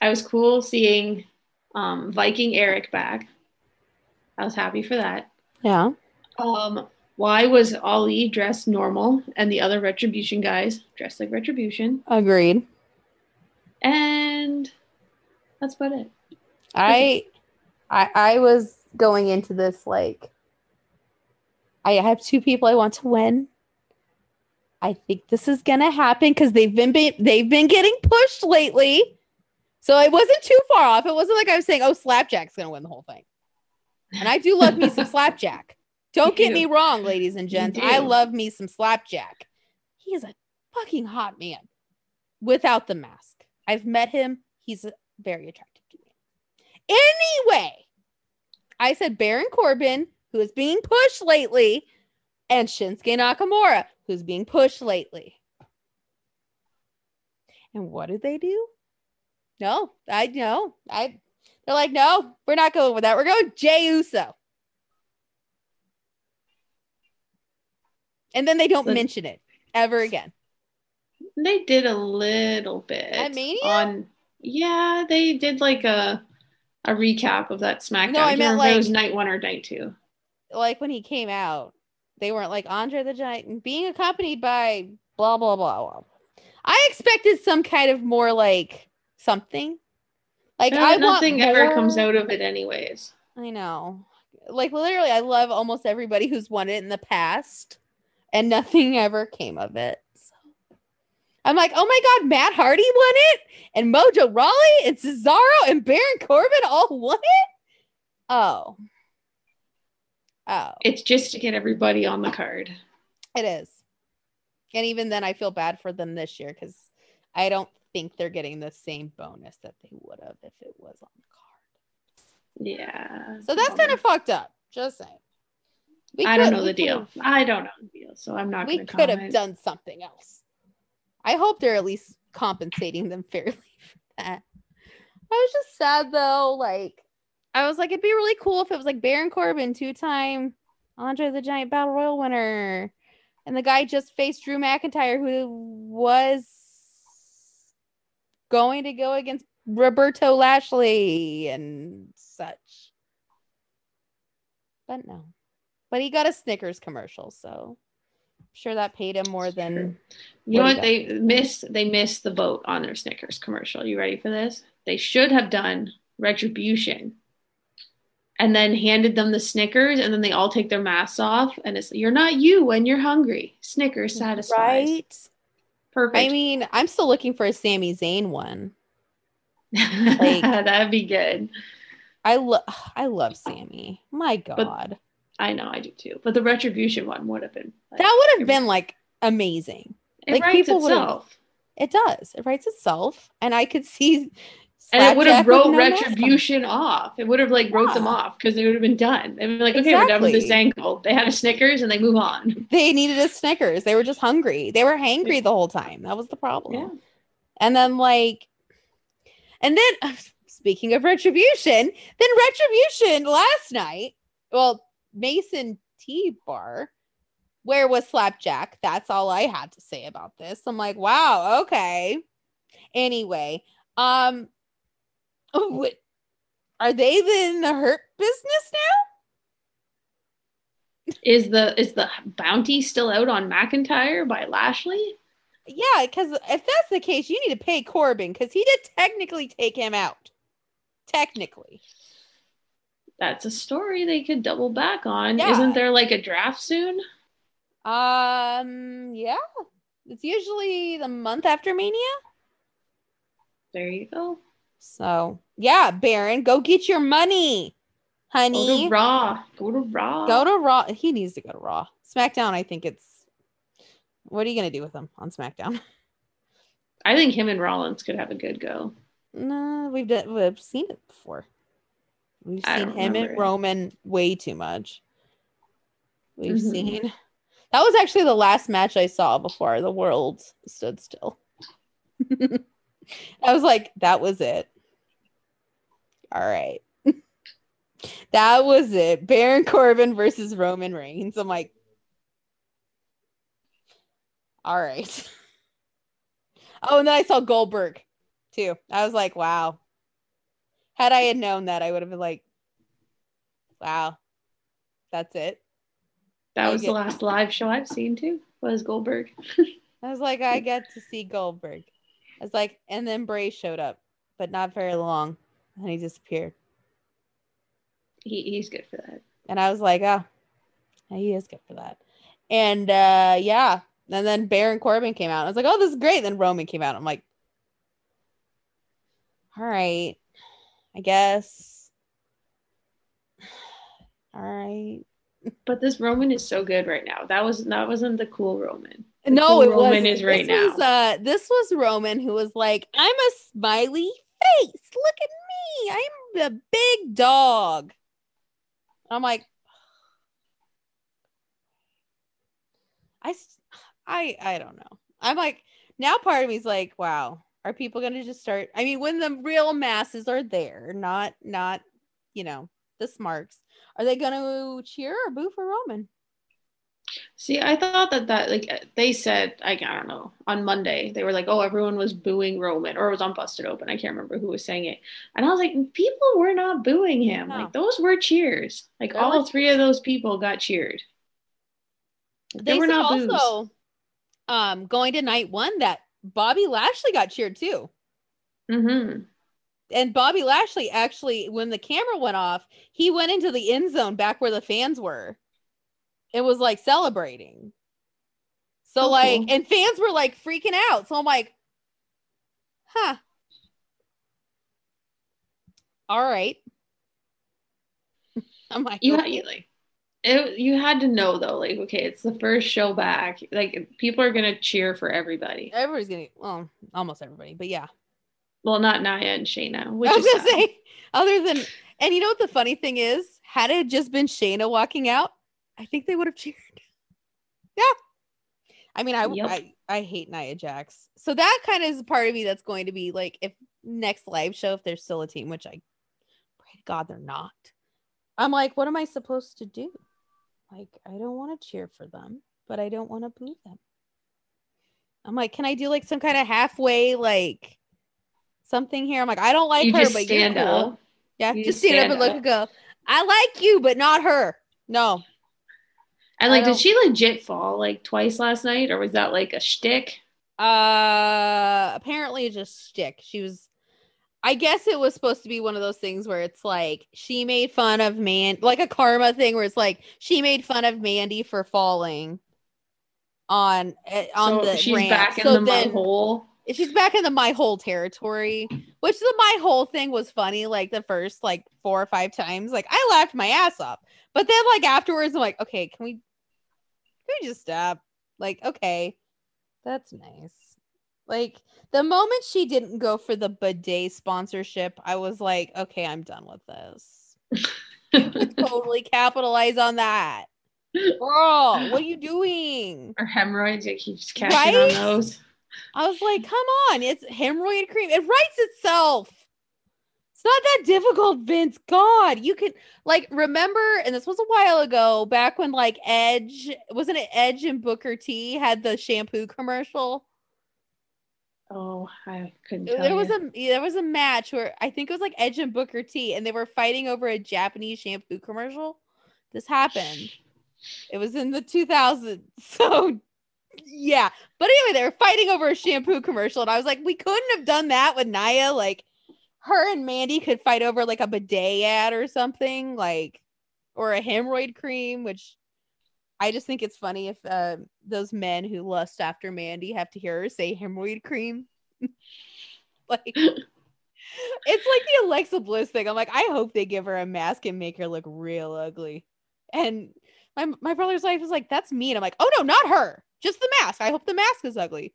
I was cool seeing um Viking Eric back. I was happy for that. Yeah. Um, why was Ali dressed normal and the other Retribution guys dressed like Retribution? Agreed. And that's about it. I, I, I was going into this like, I have two people I want to win. I think this is gonna happen because they've been, be- they've been getting pushed lately. So I wasn't too far off. It wasn't like I was saying, "Oh, Slapjack's gonna win the whole thing." And I do love me some Slapjack. Don't get me wrong, ladies and gents. I love me some Slapjack. He is a fucking hot man without the mask. I've met him. He's very attractive to me. Anyway, I said Baron Corbin, who is being pushed lately, and Shinsuke Nakamura, who's being pushed lately. And what did they do? No, I know. I... They're like, no, we're not going with that. We're going Jey Uso. And then they don't so, mention it ever again. They did a little bit. I mean, on yeah, they did like a a recap of that SmackDown. No, I meant like it was night one or night two. Like when he came out, they weren't like Andre the Giant being accompanied by blah blah blah blah. I expected some kind of more like something. Like no, I nothing want ever comes out of it anyways. I know. Like literally I love almost everybody who's won it in the past and nothing ever came of it. So I'm like, oh my God, Matt Hardy won it and Mojo Rawley and Cesaro and Baron Corbin all won it? Oh. Oh. It's just to get everybody on the card. It is. And even then I feel bad for them this year because I don't think they're getting the same bonus that they would have if it was on the card. Yeah. So that's kind of fucked up. Just saying. We I could, don't know the deal. I don't know the deal, so I'm not. We could comment. Have done something else. I hope they're at least compensating them fairly for that. I was just sad though. Like I was like, it'd be really cool if it was like Baron Corbin, two-time Andre the Giant Battle Royal winner, and the guy just faced Drew McIntyre, who was going to go against Roberto Lashley and such. But no. But he got a Snickers commercial, so I'm sure that paid him more than... You know what? They missed, they missed the boat on their Snickers commercial. You ready for this? They should have done Retribution and then handed them the Snickers and then they all take their masks off and it's, you're not you when you're hungry. Snickers satisfies. Right? Perfect. I mean, I'm still looking for a Sami Zayn one. Like, that'd be good. I love, I love Sammy. My God, but, I know I do too. But the Retribution one would have been like, that would have been like amazing. It like, writes people itself. It does. It writes itself, and I could see. And it would have wrote Retribution off. It would have like wrote yeah. them off because they would have been done. They would be like, okay, exactly. We're done with this angle. They had a Snickers and they move on. They needed a Snickers. They were just hungry. They were hangry the whole time. That was the problem. Yeah. And then like, and then speaking of Retribution, then Retribution last night, well, Mason T-Bar, where was Slapjack? That's all I had to say about this. I'm like, wow, okay. Anyway, um, oh, wait. Are they in the Hurt business now? Is the is the bounty still out on McIntyre by Lashley? Yeah, because if that's the case, you need to pay Corbin because he did technically take him out. Technically. That's a story they could double back on. Yeah. Isn't there like a draft soon? Um, yeah. It's usually the month after Mania. There you go. So, yeah, Baron, go get your money, honey. Go to Raw. Go to Raw. Go to Raw. He needs to go to Raw. SmackDown, I think it's... What are you going to do with him on SmackDown? I think him and Rollins could have a good go. No, we've, done, we've seen it before. We've seen him and it. Roman way too much. we've mm-hmm. seen. That was actually the last match I saw before the world stood still. I was like, that was it. All right. That was it. Baron Corbin versus Roman Reigns. I'm like, all right. Oh, and then I saw Goldberg too. I was like, wow. Had I had known that, I would have been like, wow, that's it. That I was the last to- live show I've seen too, was Goldberg. I was like, I get to see Goldberg. I was like, and then Bray showed up, but not very long. And he disappeared. He he's good for that. And I was like, oh, he is good for that. And uh, yeah. And then Baron Corbin came out. I was like, oh, this is great. And then Roman came out. I'm like, all right, I guess. All right. But this Roman is so good right now. That was that wasn't the cool Roman. The no, cool it Roman wasn't. Is right this now. Was, uh, this was Roman who was like, I'm a smiley face. Look at me. I'm a big dog. I'm like, I, I, I don't know. I'm like, now part of me is like, wow, are people going to just start? I mean, when the real masses are there, not, not, you know, the smarks, are they going to cheer or boo for Roman? See, I thought that that like they said, like, I don't know, on Monday they were like, oh, everyone was booing Roman, or it was on Busted Open. I can't remember who was saying it. And I was like, people were not booing him. No. Like those were cheers. Like that all was- three of those people got cheered. Like, they, they were not also, boos. Um, going to night one, that Bobby Lashley got cheered too. Mm-hmm. And Bobby Lashley actually, when the camera went off, he went into the end zone back where the fans were. It was like celebrating. So oh, like, cool. And fans were like freaking out. So I'm like, huh. All right. I'm like, you, had, you like, it, you had to know though. Like, okay, it's the first show back. Like people are going to cheer for everybody. Everybody's going to, well, almost everybody, but yeah. Well, not Nia and Shayna. Which I was going to say, other than, and you know what the funny thing is? Had it just been Shayna walking out, I think they would have cheered. Yeah. I mean, I, yep. I I hate Nia Jax. So that kind of is part of me that's going to be like, if next live show, if there's still a team, which I pray to God they're not. I'm like, what am I supposed to do? Like, I don't want to cheer for them, but I don't want to boo them. I'm like, can I do like some kind of halfway, like something here? I'm like, I don't like you her, but you're cool. Up. Yeah, you just stand, stand up and look and go, I like you, but not her. No. And like, did she legit fall like twice last night, or was that like a shtick? Uh, apparently just shtick. She was, I guess it was supposed to be one of those things where it's like she made fun of Man, like a karma thing where it's like she made fun of Mandy for falling on on so the she's ramp. Back in so the my hole. She's back in the my hole territory, which the my hole thing was funny. Like the first like four or five times, like I laughed my ass off. But then, like, afterwards, I'm like, okay, can we, can we just stop? Like, okay, that's nice. Like, the moment she didn't go for the bidet sponsorship, I was like, okay, I'm done with this. Totally capitalize on that. Girl, what are you doing? Or hemorrhoids, it keeps cashing right? on those. I was like, come on, it's hemorrhoid cream. It writes itself. Not that difficult, Vince. God, you can like remember, and this was a while ago, back when like Edge wasn't it Edge and Booker T had the shampoo commercial. Oh, I couldn't tell there you. was a there was a match where I think it was like Edge and Booker T, and they were fighting over a Japanese shampoo commercial. This happened. It was in the two thousands, so yeah. But anyway, they were fighting over a shampoo commercial, and I was like, we couldn't have done that with Nia, like. Her and Mandy could fight over like a bidet ad or something, like, or a hemorrhoid cream, which I just think it's funny if uh, those men who lust after Mandy have to hear her say hemorrhoid cream. Like, it's like the Alexa Bliss thing. I'm like, I hope they give her a mask and make her look real ugly. And my my brother's wife is like, that's mean. I'm like, oh no, not her. Just the mask. I hope the mask is ugly.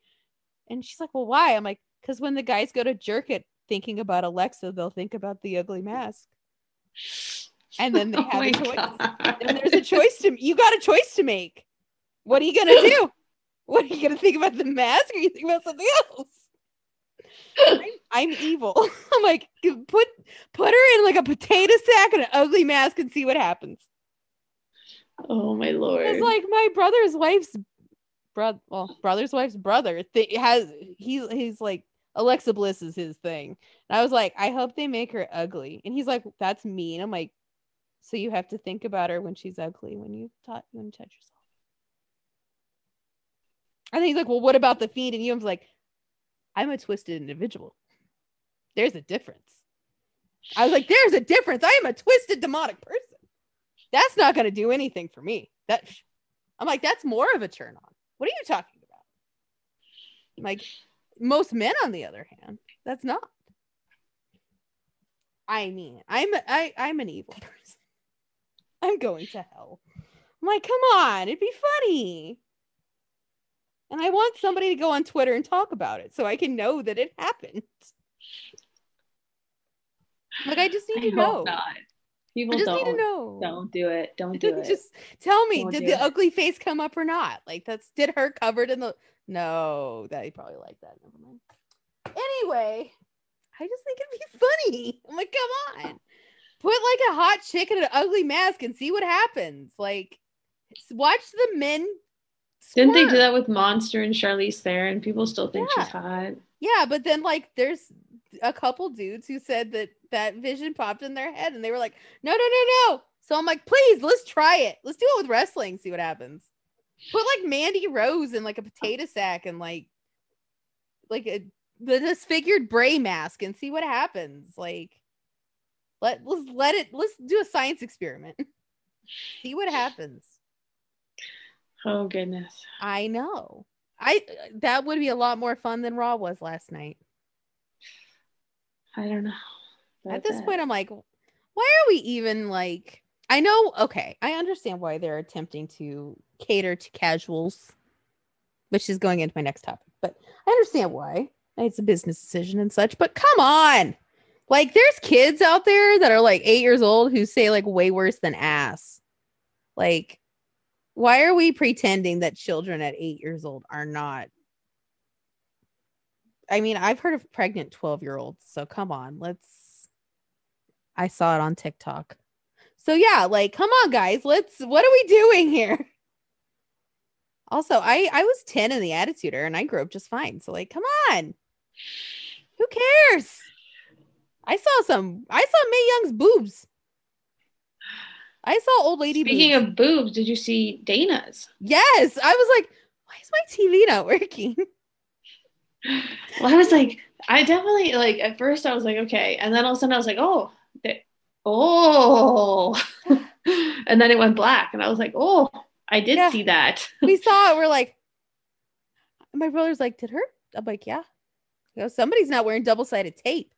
And she's like, well, why? I'm like, because when the guys go to jerk it, thinking about Alexa, they'll think about the ugly mask. And then they have oh a choice. God. And there's a choice to you got a choice to make. What are you gonna do? What are you gonna think about the mask? Or are you thinking about something else? I'm, I'm evil. I'm like, put put her in like a potato sack and an ugly mask and see what happens. Oh my lord! It's like my brother's wife's brother. Well, brother's wife's brother th- has he's he's like Alexa Bliss is his thing. And I was like, I hope they make her ugly. And he's like, that's mean. I'm like, so you have to think about her when she's ugly when you taught when you touch yourself. And then he's like, well, what about the feed? And you was like, I'm a twisted individual. There's a difference. I was like, there's a difference. I am a twisted demonic person. That's not going to do anything for me. That I'm like, that's more of a turn on. What are you talking about? I'm like, most men, on the other hand, that's not. I mean, I'm a, I, I'm an evil person. I'm going to hell. I'm like, come on, it'd be funny. And I want somebody to go on Twitter and talk about it so I can know that it happened. Like, I just need I to know. Not. People I just don't, need to know. Don't do it. Don't do it. Just tell me, don't did the it. Ugly face come up or not? Like, that's did her covered in the no? That he probably liked that. Never mind. Anyway, I just think it'd be funny. I'm like, come on, put like a hot chick in an ugly mask and see what happens. Like, watch the men. Squirm. Didn't they do that with Monster and Charlize Theron? And people still think yeah. she's hot. Yeah, but then like there's a couple dudes who said that that vision popped in their head and they were like, no, no, no, no. So I'm like, please, let's try it. Let's do it with wrestling. See what happens. Put like Mandy Rose in like a potato sack and like like a the disfigured Bray mask and see what happens. Like, let let's let it. Let's do a science experiment. See what happens. Oh goodness. I know. I that would be a lot more fun than Raw was last night. I don't know. At this that. point, I'm like, why are we even like I know, okay, I understand why they're attempting to cater to casuals, which is going into my next topic, but I understand why. It's a business decision and such, but come on. Like, there's kids out there that are like eight years old who say like way worse than ass. Like, why are we pretending that children at eight years old are not? I mean, I've heard of pregnant twelve year olds. So come on, let's. I saw it on TikTok. So yeah, like, come on, guys. Let's, what are we doing here? Also, I, I was ten in the Attitude Era and I grew up just fine. So like, come on, who cares? I saw some, I saw Mae Young's boobs. I saw old lady Speaking boobs. of boobs, did you see Dana's? Yes. I was like, why is my T V not working? Well, I was like, I definitely, like, at first I was like, okay. And then all of a sudden I was like, oh, they, oh. And then it went black. And I was like, oh, I did yeah. see that. We saw it. We're like, my brother's like, did her? I'm like, yeah. You know, somebody's not wearing double-sided tape.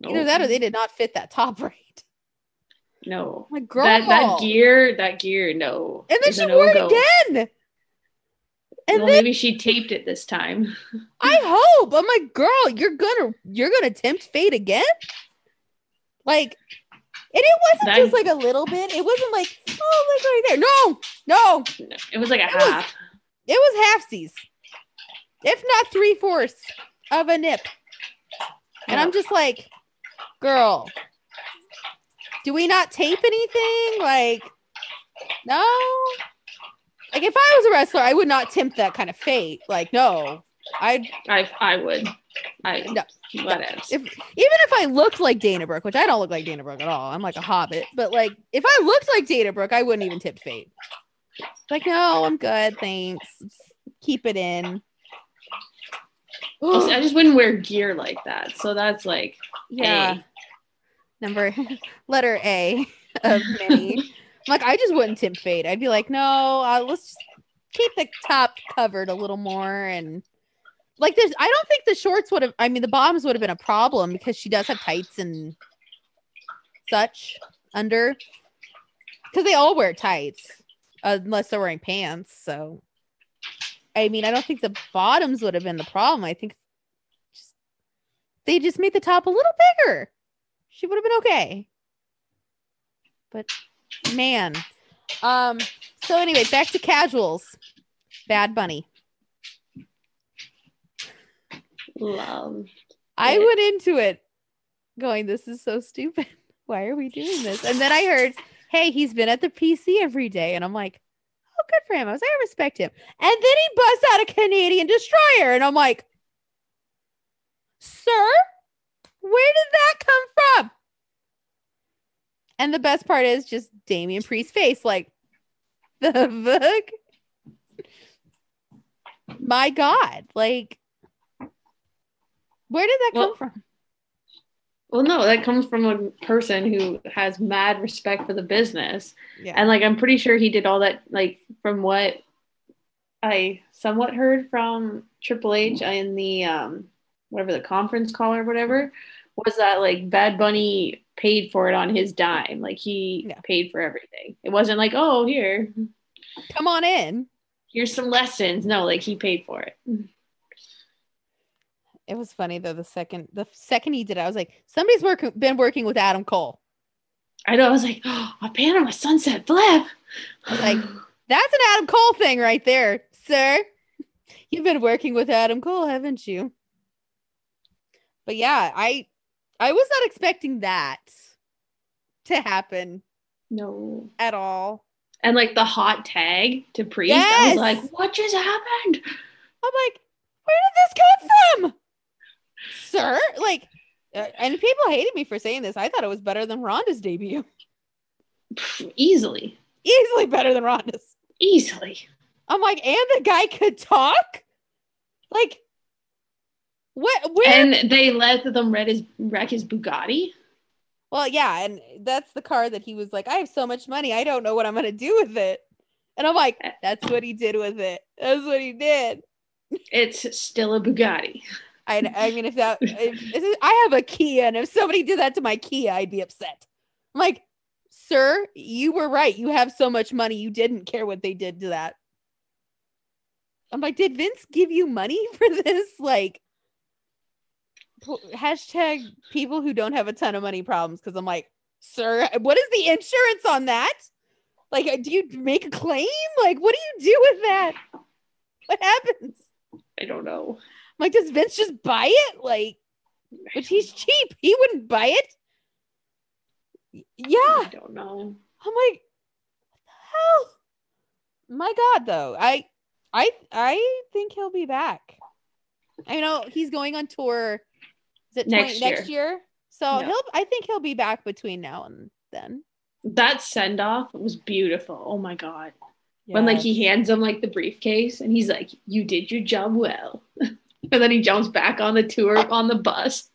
Nope. Either that or they did not fit that top right. No, my girl, that, that gear, that gear, no. And then she wore it again. And well, then, maybe she taped it this time. I hope. I'm like, girl, you're gonna, you're gonna tempt fate again. Like, and it wasn't that, just like a little bit. It wasn't like, oh, like right there. No, no. no it was like a it half. Was, it was halfsies, if not three fourths of a nip. And oh. I'm just like, girl. Do we not tape anything? Like, no. Like, if I was a wrestler, I would not tempt that kind of fate. Like, no. I'd, I I would. I no, let no. it. If, even if I looked like Dana Brooke, which I don't look like Dana Brooke at all. I'm like a hobbit. But, like, if I looked like Dana Brooke, I wouldn't even tip fate. Like, no, I'm good. Thanks. Just keep it in. I just wouldn't wear gear like that. So that's, like, yeah. Hey. Number letter A of many. Like, I just wouldn't tempt fate. I'd be like, no, uh, let's just keep the top covered a little more. And like, there's, I don't think the shorts would have, I mean, the bottoms would have been a problem because she does have tights and such under, because they all wear tights unless they're wearing pants. So, I mean, I don't think the bottoms would have been the problem. I think just, they just made the top a little bigger. She would have been okay. But man. Um, so anyway, back to casuals. Bad Bunny. Love. I it. went into it going, this is so stupid. Why are we doing this? And then I heard, hey, he's been at the P C every day. And I'm like, oh, good for him. I was like, I respect him. And then he busts out a Canadian destroyer. And I'm like, sir, where did that come from? And the best part is just Damian Priest's face. Like, the fuck? My God. Like, where did that well, come from? Well, no, that comes from a person who has mad respect for the business. Yeah. And, like, I'm pretty sure he did all that, like, from what I somewhat heard from Triple H in the, um, whatever the conference call or whatever, was that, like, Bad Bunny paid for it on his dime. Like, he yeah. paid for everything. It wasn't like, oh, here. Come on in. Here's some lessons. No, like, he paid for it. It was funny though. The second, the second he did it, I was like, somebody's work, been working with Adam Cole. I know. I was like, oh, a Panama sunset flip. I was like, that's an Adam Cole thing right there, sir. You've been working with Adam Cole, haven't you? But yeah, I, I was not expecting that to happen. No, at all. And like the hot tag to Priest. Yes! I was like, what just happened? I'm like, where did this come from? Sir, like, uh, and people hated me for saying this. I thought it was better than Ronda's debut. Easily. Easily better than Ronda's. Easily. I'm like, and the guy could talk? Like, what? Where? And they let them wreck his, wreck his Bugatti? Well, yeah, and that's the car that he was like, I have so much money, I don't know what I'm going to do with it. And I'm like, that's what he did with it. That's what he did. It's still a Bugatti. I, I mean, if that, if, if I have a Kia, and if somebody did that to my Kia, I'd be upset. I'm like, sir, you were right. You have so much money. You didn't care what they did to that. I'm like, did Vince give you money for this? Like, pl- hashtag people who don't have a ton of money problems. Cause I'm like, sir, what is the insurance on that? Like, do you make a claim? Like, what do you do with that? What happens? I don't know. Like, does Vince just buy it? Like, but he's cheap. He wouldn't buy it. Yeah. I don't know. I'm like, what the hell? My God, though. I, I, I think he'll be back. I know he's going on tour. Is it next, twenty, year. next year? So no. he'll, I think he'll be back between now and then. That send off was beautiful. Oh my God. Yes. When, like, he hands him, like, the briefcase, and he's like, you did your job well. And then he jumps back on the tour on the bus.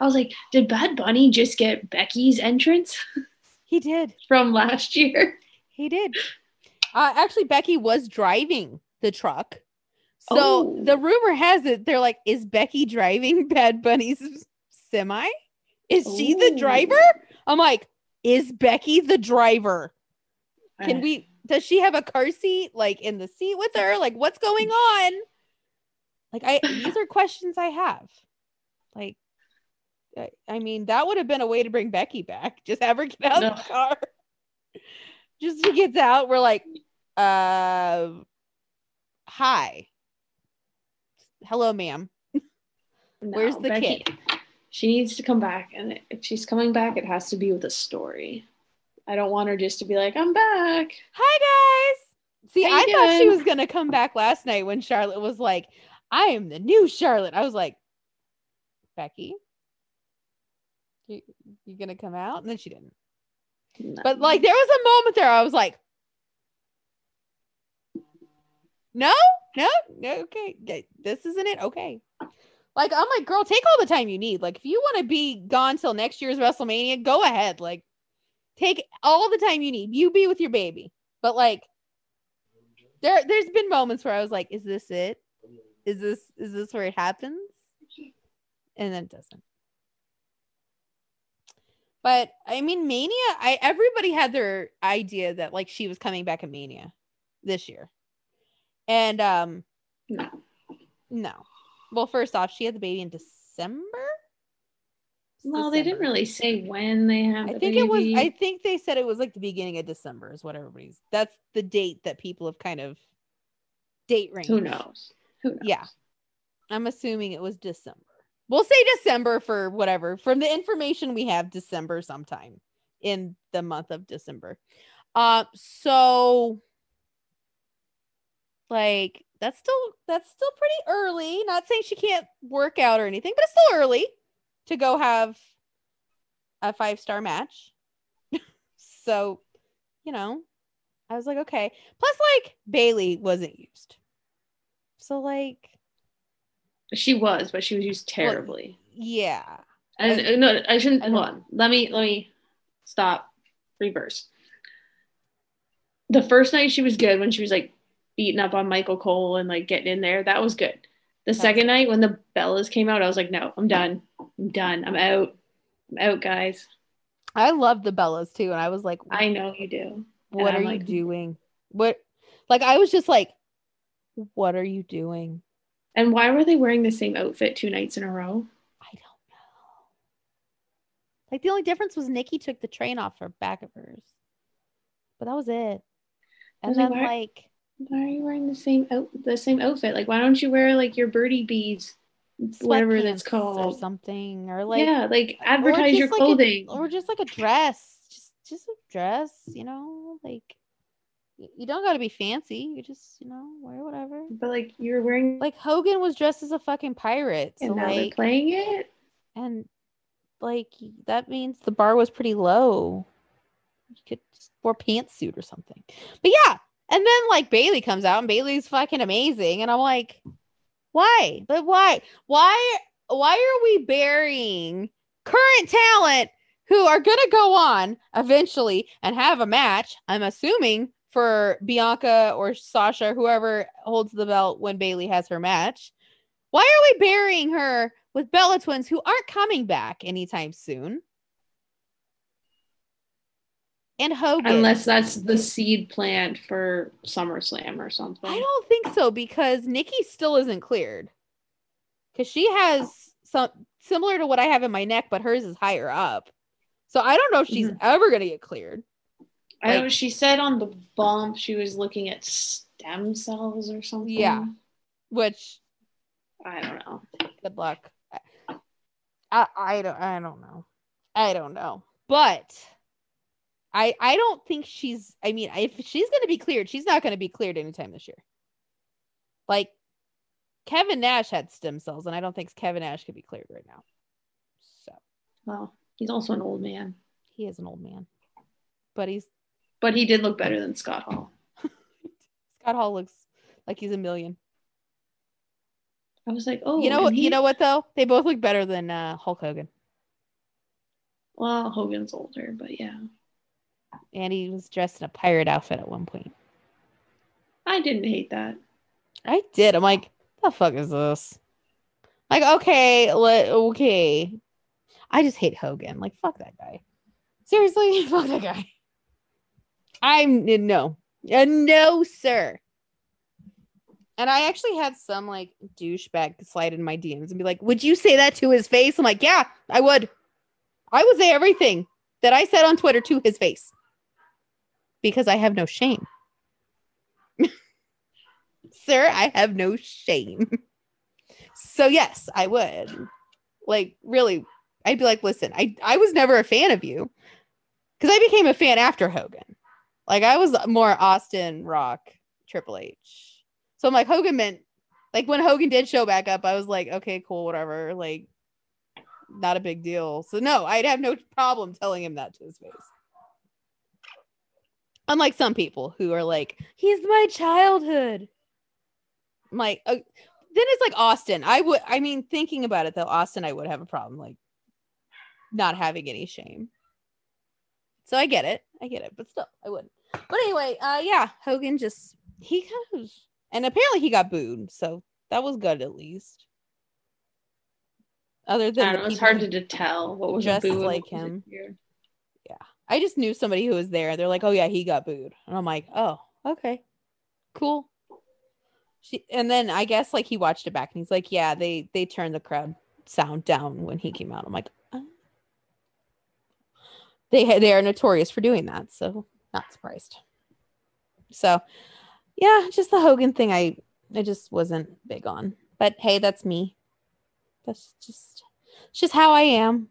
I was like, did Bad Bunny just get Becky's entrance? He did. From last year? He did. Uh, actually, Becky was driving the truck. So oh. the rumor has it, they're like, is Becky driving Bad Bunny's semi? Is Ooh. she the driver? I'm like, is Becky the driver? Can we... Does she have a car seat, like, in the seat with her? Like, what's going on? Like, I these are questions I have. Like, I, I mean, that would have been a way to bring Becky back. Just have her get out no. of the car. Just she gets out. We're like, uh, hi. Hello, ma'am. No, where's the Becky, kid? She needs to come back. And if she's coming back, it has to be with a story. I don't want her just to be like, I'm back. Hi, guys. See, How I thought she was going to come back last night when Charlotte was like, I am the new Charlotte. I was like, Becky, you, you going to come out? And then she didn't. No. But, like, there was a moment there I was like, no, no, no, okay. This isn't it. Okay. Like, I'm like, girl, take all the time you need. Like, if you want to be gone till next year's WrestleMania, go ahead. Like, take all the time you need. You be with your baby. But, like, there, there's been moments where I was like, is this it? Is this is this where it happens? And then it doesn't. But, I mean, Mania, I everybody had their idea that, like, she was coming back at Mania this year. And, um, no. No. Well, first off, she had the baby in December? Well, December. They didn't really say when they had. I the think baby. it was. I think they said it was like the beginning of December is what everybody's. That's the date that people have kind of date range. Who knows? Who knows? Yeah, I'm assuming it was December. We'll say December for whatever. From the information we have, December sometime in the month of December. Uh, so like that's still that's still pretty early. Not saying she can't work out or anything, but it's still early to go have a five-star match. So, you know, I was like, okay. Plus, like, Bailey wasn't used. So, like... She was, but she was used terribly. Well, yeah. And I, no, I shouldn't... I hold on. Let me, let me stop. Reverse. The first night she was good when she was, like, beating up on Michael Cole and, like, getting in there. That was good. The second night when the Bellas came out, I was like, no, I'm done. I'm done. I'm out. I'm out, guys. I love the Bellas too. And I was like, I know you do. What are you doing? What, like, I was just like, what are you doing? And why were they wearing the same outfit two nights in a row? I don't know. Like, the only difference was Nikki took the train off her back of hers, but that was it. And then, like, why are you wearing the same out the same outfit? Like, why don't you wear like your birdie beads, whatever that's called, or something, or like yeah, like advertise your clothing, like a, or just like a dress, just just a dress, you know, like you don't got to be fancy. You just you know wear whatever. But like you're wearing like Hogan was dressed as a fucking pirate, so and now like, they're playing it, and like that means the bar was pretty low. You could just wear a pantsuit or something, but yeah. And then, like, Bailey comes out, and Bailey's fucking amazing. And I'm like, why? But why? Why Why are we burying current talent who are going to go on eventually and have a match, I'm assuming, for Bianca or Sasha, whoever holds the belt when Bailey has her match? Why are we burying her with Bella Twins who aren't coming back anytime soon? And Hogan. Unless that's the seed plant for SummerSlam or something. I don't think so, because Nikki still isn't cleared. Because she has some similar to what I have in my neck, but hers is higher up. So I don't know if she's mm-hmm. ever going to get cleared. Like, I know she said on the bump she was looking at stem cells or something. Yeah. Which I don't know. Good luck. I I don't I don't know. I don't know. But I, I don't think she's, I mean, if she's going to be cleared, she's not going to be cleared anytime this year. Like, Kevin Nash had stem cells, and I don't think Kevin Nash could be cleared right now. So. Well, he's also an old man. He is an old man. But he's. But he did look better than Scott Hall. Scott Hall looks like he's a million. I was like, oh. You know, he... you know what, though? They both look better than uh, Hulk Hogan. Well, Hogan's older, but yeah. And he was dressed in a pirate outfit at one point. I didn't hate that. I did. I'm like, the fuck is this? Like, okay, let, okay. I just hate Hogan. Like, fuck that guy. Seriously, fuck that guy. I'm, no. Uh, no, sir. And I actually had some, like, douchebag slide in my D Ms and be like, would you say that to his face? I'm like, yeah, I would. I would say everything that I said on Twitter to his face. Because I have no shame. Sir, I have no shame. So yes, I would. Like, really, I'd be like, listen, I, I was never a fan of you. Because I became a fan after Hogan. Like, I was more Austin, Rock, Triple H. So I'm like, Hogan meant, like, when Hogan did show back up, I was like, okay, cool, whatever. Like, not a big deal. So no, I'd have no problem telling him that to his face. Unlike some people who are like, he's my childhood. I'm like, oh. Then it's like Austin. I would, I mean, thinking about it though, Austin, I would have a problem, like not having any shame. So I get it. I get it, but still I wouldn't. But anyway, uh, yeah, Hogan just, he kind of, and apparently he got booed. So that was good at least. Other than it was hard to tell what was just like him. Yeah, I just knew somebody who was there. They're like, "Oh yeah, he got booed," and I'm like, "Oh, okay, cool." She and then I guess like he watched it back and he's like, "Yeah, they they turned the crowd sound down when he came out." I'm like, oh, they they are notorious for doing that, so not surprised. So yeah, just the Hogan thing, I I just wasn't big on. But hey, that's me. That's just it's just how I am.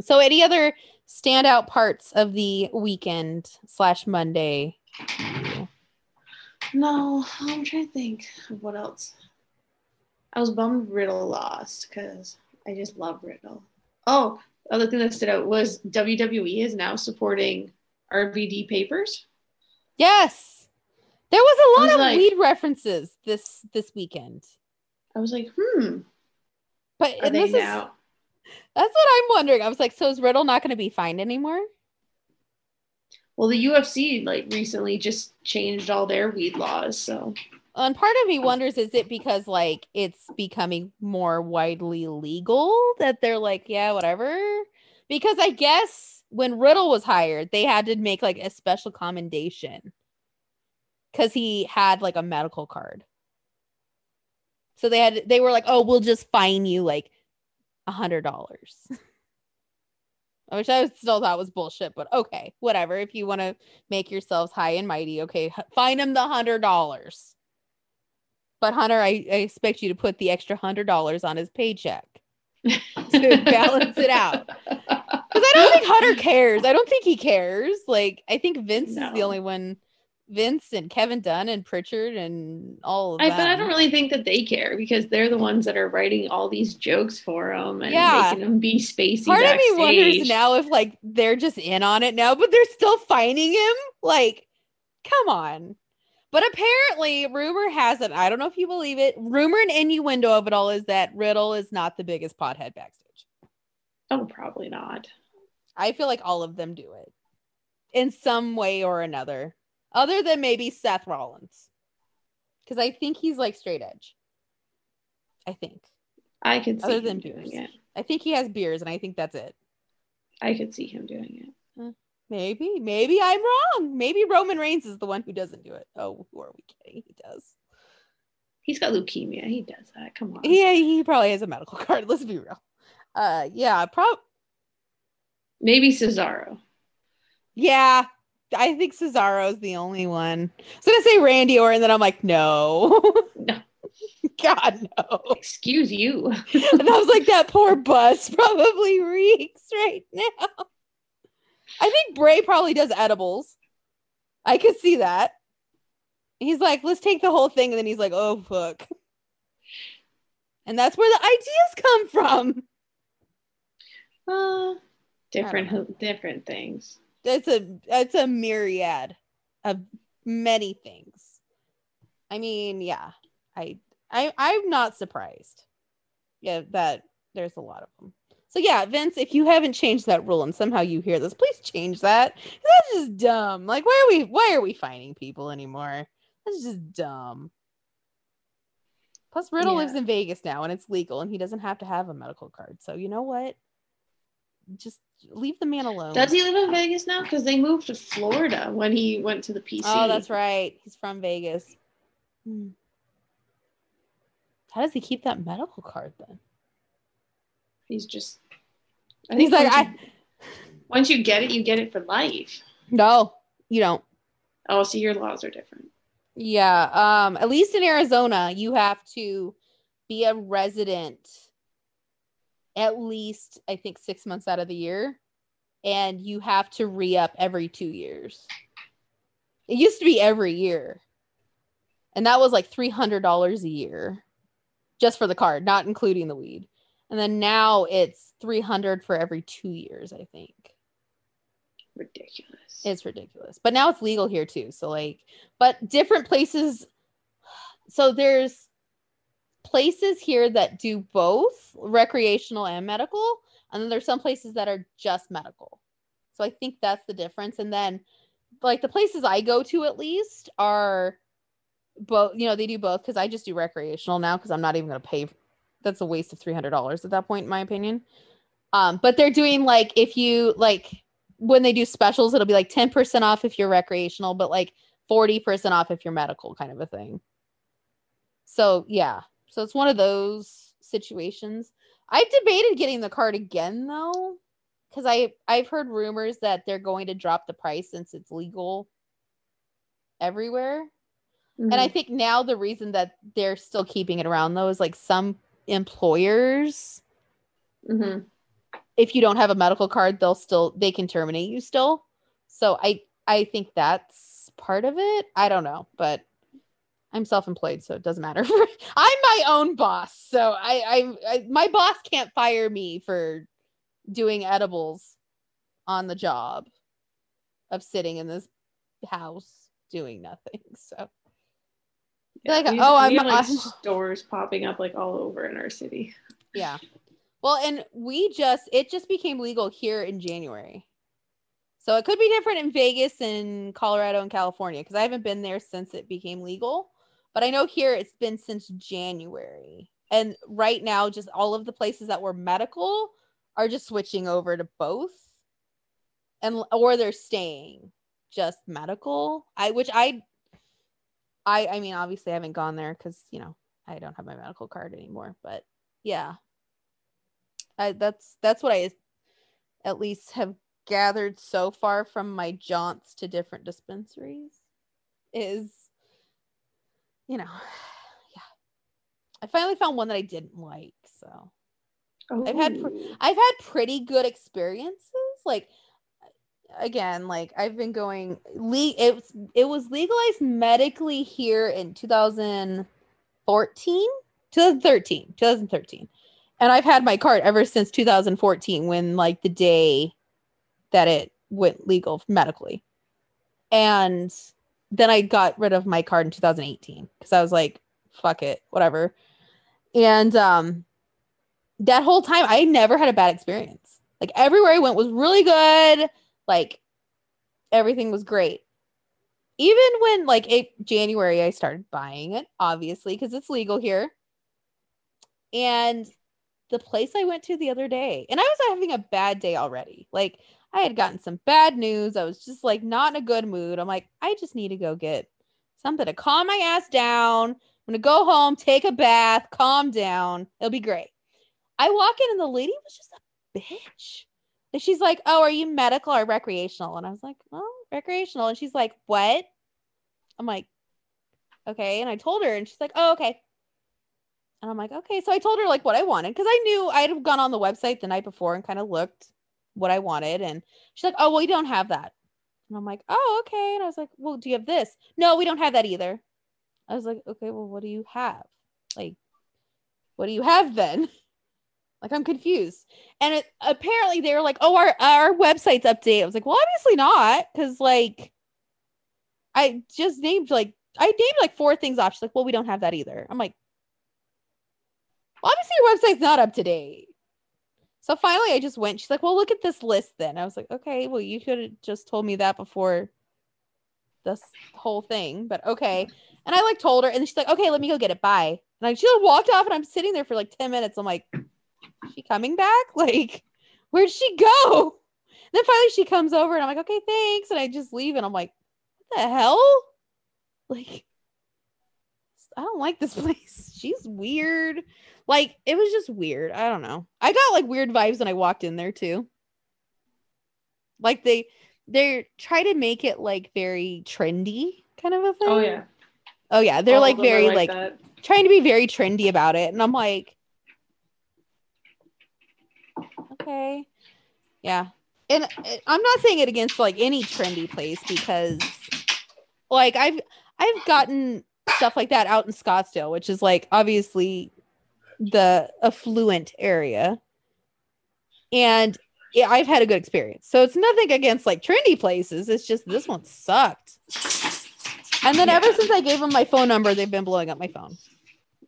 So any other standout parts of the weekend slash Monday? No, I'm trying to think of what else. I was bummed Riddle lost because I just love Riddle. Oh, the other thing that stood out was W W E is now supporting R V D papers. Yes. There was a lot was of like, weed references this this weekend. I was like, hmm. But are they this now? Is, that's what I'm wondering. I was like, so is Riddle not going to be fined anymore? Well, the U F C like recently just changed all their weed laws, so. And part of me wonders, is it because like it's becoming more widely legal that they're like, yeah, whatever? Because I guess when Riddle was hired, they had to make like a special commendation because he had like a medical card. So they had they were like, oh, we'll just fine you like a hundred dollars. Which I still thought was bullshit, but okay, whatever. If you want to make yourselves high and mighty, okay, fine him the hundred dollars. But Hunter, I, I expect you to put the extra hundred dollars on his paycheck to balance it out. Because I don't think Hunter cares. I don't think he cares. Like I think Vince no. is the only one. Vince and Kevin Dunn and Pritchard and all of that. But I don't really think that they care because they're the ones that are writing all these jokes for them and yeah. making them be spacey Part backstage. Of me wonders now if like they're just in on it now, but they're still fining him. Like, come on. But apparently, rumor has it, I don't know if you believe it, rumor and innuendo of it all is that Riddle is not the biggest pothead backstage. Oh, probably not. I feel like all of them do it in some way or another. Other than maybe Seth Rollins. Because I think he's like straight edge. I think. I could see Other him than doing beers. It. I think he has beers and I think that's it. I could see him doing it. Uh, maybe. Maybe I'm wrong. Maybe Roman Reigns is the one who doesn't do it. Oh, who are we kidding? He does. He's got leukemia. He does that. Come on. Yeah, he probably has a medical card. Let's be real. Uh, yeah, probably. Maybe Cesaro. Yeah. I think Cesaro's the only one. I was going to say Randy Orton, then I'm like, no. No. God, no. Excuse you. And I was like, that poor bus probably reeks right now. I think Bray probably does edibles. I could see that. He's like, let's take the whole thing. And then he's like, oh, fuck. And that's where the ideas come from. Uh, different, different things. It's a it's a myriad of many things. I mean, yeah, I I I'm not surprised. Yeah, that there's a lot of them. So yeah, Vince, if you haven't changed that rule and somehow you hear this, please change that. That's just dumb. Like, why are we why are we fining people anymore? That's just dumb. Plus, Riddle yeah. lives in Vegas now, and it's legal, and he doesn't have to have a medical card. So you know what? Just leave the man alone. Does he live in Vegas now? Because they moved to Florida when he went to the P C. Oh, that's right. He's from Vegas. Hmm. How does he keep that medical card then? He's just. I think he's like, I. You, once you get it, you get it for life. No, you don't. Oh, so your laws are different. Yeah. Um. At least in Arizona, you have to be a resident at least, I think, six months out of the year. And you have to re-up every two years. It used to be every year. And that was like three hundred dollars a year just for the card, not including the weed. And then now it's three hundred dollars for every two years, I think. Ridiculous. It's ridiculous. But now it's legal here too. So like, but different places. So there's places here that do both recreational and medical, and then there's some places that are just medical. So I think that's the difference. And then like the places I go to at least are both, you know, they do both, because I just do recreational now because I'm not even going to pay for, that's a waste of three hundred dollars at that point in my opinion. Um but they're doing like, if you like, when they do specials, it'll be like ten percent off if you're recreational, but like forty percent off if you're medical, kind of a thing. So yeah. So it's one of those situations. I debated getting the card again, though, because I I've heard rumors that they're going to drop the price since it's legal everywhere. Mm-hmm. And I think now the reason that they're still keeping it around though is like some employers, mm-hmm. if you don't have a medical card, they'll still they can terminate you still. So I I think that's part of it. I don't know, but I'm self-employed, so it doesn't matter. I'm my own boss, so I, I, I my boss can't fire me for doing edibles on the job of sitting in this house doing nothing. So, yeah, like, we, oh, we I'm have, like, I'm, stores popping up like all over in our city. Yeah, well, and we just it just became legal here in January, so it could be different in Vegas and Colorado and California because I haven't been there since it became legal. But I know here it's been since January. And right now, just all of the places that were medical are just switching over to both. And or they're staying just medical. I which I I I mean, obviously I haven't gone there because, you know, I don't have my medical card anymore. But yeah. I that's that's what I at least have gathered so far from my jaunts to different dispensaries is, you know, yeah. I finally found one that I didn't like, so oh. I've had pre- I've had pretty good experiences. Like again, like I've been going. Le- it was it was legalized medically here in twenty fourteen, twenty thirteen, twenty thirteen, and I've had my card ever since two thousand fourteen when like the day that it went legal medically, and then I got rid of my card in two thousand eighteen because I was like, fuck it, whatever. And um, that whole time, I never had a bad experience. Like, everywhere I went was really good. Like, everything was great. Even when, like, it, January, I started buying it, obviously, because it's legal here. And the place I went to the other day, and I was having a bad day already. Like, I had gotten some bad news. I was just like not in a good mood. I'm like, I just need to go get something to calm my ass down. I'm going to go home, take a bath, calm down. It'll be great. I walk in and the lady was just a bitch. And she's like, oh, are you medical or recreational? And I was like, oh, recreational. And she's like, what? I'm like, okay. And I told her and she's like, oh, okay. And I'm like, okay. So I told her like what I wanted because I knew I had gone on the website the night before and kind of looked what I wanted, and she's like, oh, well, we don't have that. And I'm like, oh, okay. And I was like, well, do you have this? No, we don't have that either. I was like, okay, well, what do you have? Like, what do you have then? Like, I'm confused. And it, apparently they were like, oh, our our website's updated. I was like, well, obviously not, because like I just named like I named like four things off. She's like, well, we don't have that either. I'm like, well, obviously your website's not up to date. So finally I just went, she's like, well, look at this list then. I was like, okay, well, you could have just told me that before this whole thing, but okay. And I like told her, and she's like, okay, let me go get it. Bye. And I, she like, walked off, and I'm sitting there for like ten minutes. I'm like, is she coming back? Like, where'd she go? And then finally she comes over and I'm like, okay, thanks. And I just leave. And I'm like, what the hell? Like, I don't like this place. She's weird. Like, it was just weird. I don't know. I got like weird vibes when I walked in there too. Like they they try to make it like very trendy kind of a thing. Oh yeah. Oh yeah. They're All like very like, like trying to be very trendy about it. And I'm like, okay. Yeah. And I'm not saying it against like any trendy place because like I've I've gotten stuff like that out in Scottsdale, which is like obviously the affluent area, and yeah, I've had a good experience, so it's nothing against like trendy places, it's just this one sucked. And then yeah. ever since I gave them my phone number, they've been blowing up my phone.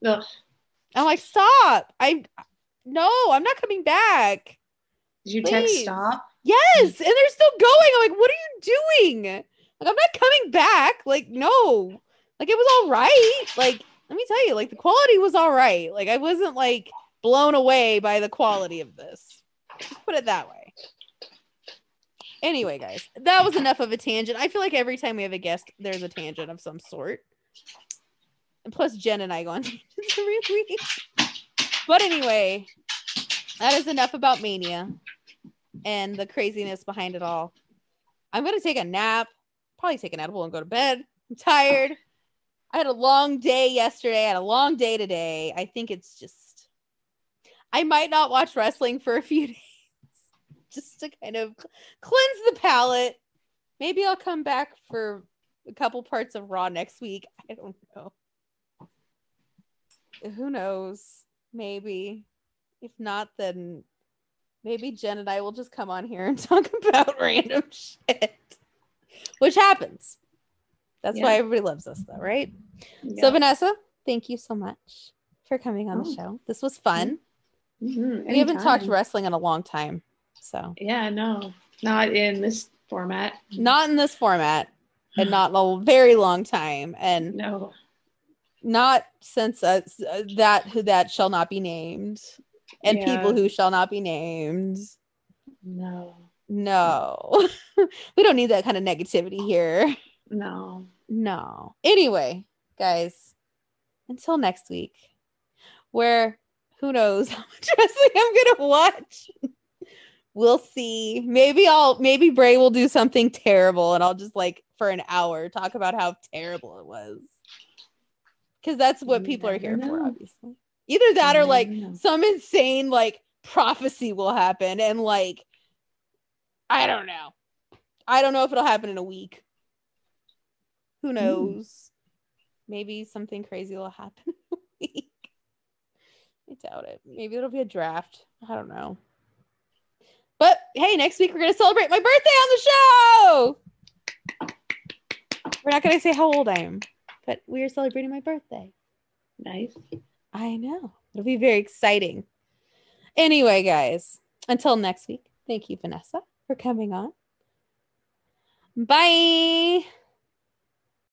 Ugh. I'm like, stop. I no I'm not coming back. Did you Please. Text stop? Yes, and they're still going. I'm like, what are you doing? Like, I'm not coming back. Like, no. Like, it was all right. Like, let me tell you, like, the quality was all right. Like, I wasn't, like, blown away by the quality of this. Put it that way. Anyway, guys, that was enough of a tangent. I feel like every time we have a guest, there's a tangent of some sort. And plus, Jen and I go on tangents every week. But anyway, that is enough about Mania. and the craziness behind it all. I'm going to take a nap, probably take an edible and go to bed. I'm tired. I had a long day yesterday. I had a long day today. I think it's just, I might not watch wrestling for a few days just to kind of cleanse the palate. Maybe I'll come back for a couple parts of Raw next week. I don't know. Who knows? Maybe. If not, then maybe Jen and I will just come on here and talk about random shit, which happens. That's yeah. why everybody loves us, though, right? Yeah. So, Vanessa, thank you so much for coming on oh. the show. This was fun. Mm-hmm. We haven't talked wrestling in a long time, so yeah, no, not in this format, not in this format, and not in a very long time, and no, not since uh, that who that shall not be named, and yeah. people who shall not be named. No, no, we don't need that kind of negativity here. No. No. Anyway, guys, until next week, where who knows how much wrestling I'm going to watch. We'll see. Maybe I'll, maybe Bray will do something terrible and I'll just like for an hour talk about how terrible it was. Because that's what people are here know. for, obviously. Either that or like know. some insane like prophecy will happen and like, I don't know. I don't know if it'll happen in a week. Who knows? Mm. Maybe something crazy will happen. I doubt it. Maybe it'll be a draft. I don't know. But hey, next week we're going to celebrate my birthday on the show. We're not going to say how old I am, but we are celebrating my birthday. Nice. I know. It'll be very exciting. Anyway, guys, until next week, thank you, Vanessa, for coming on. Bye.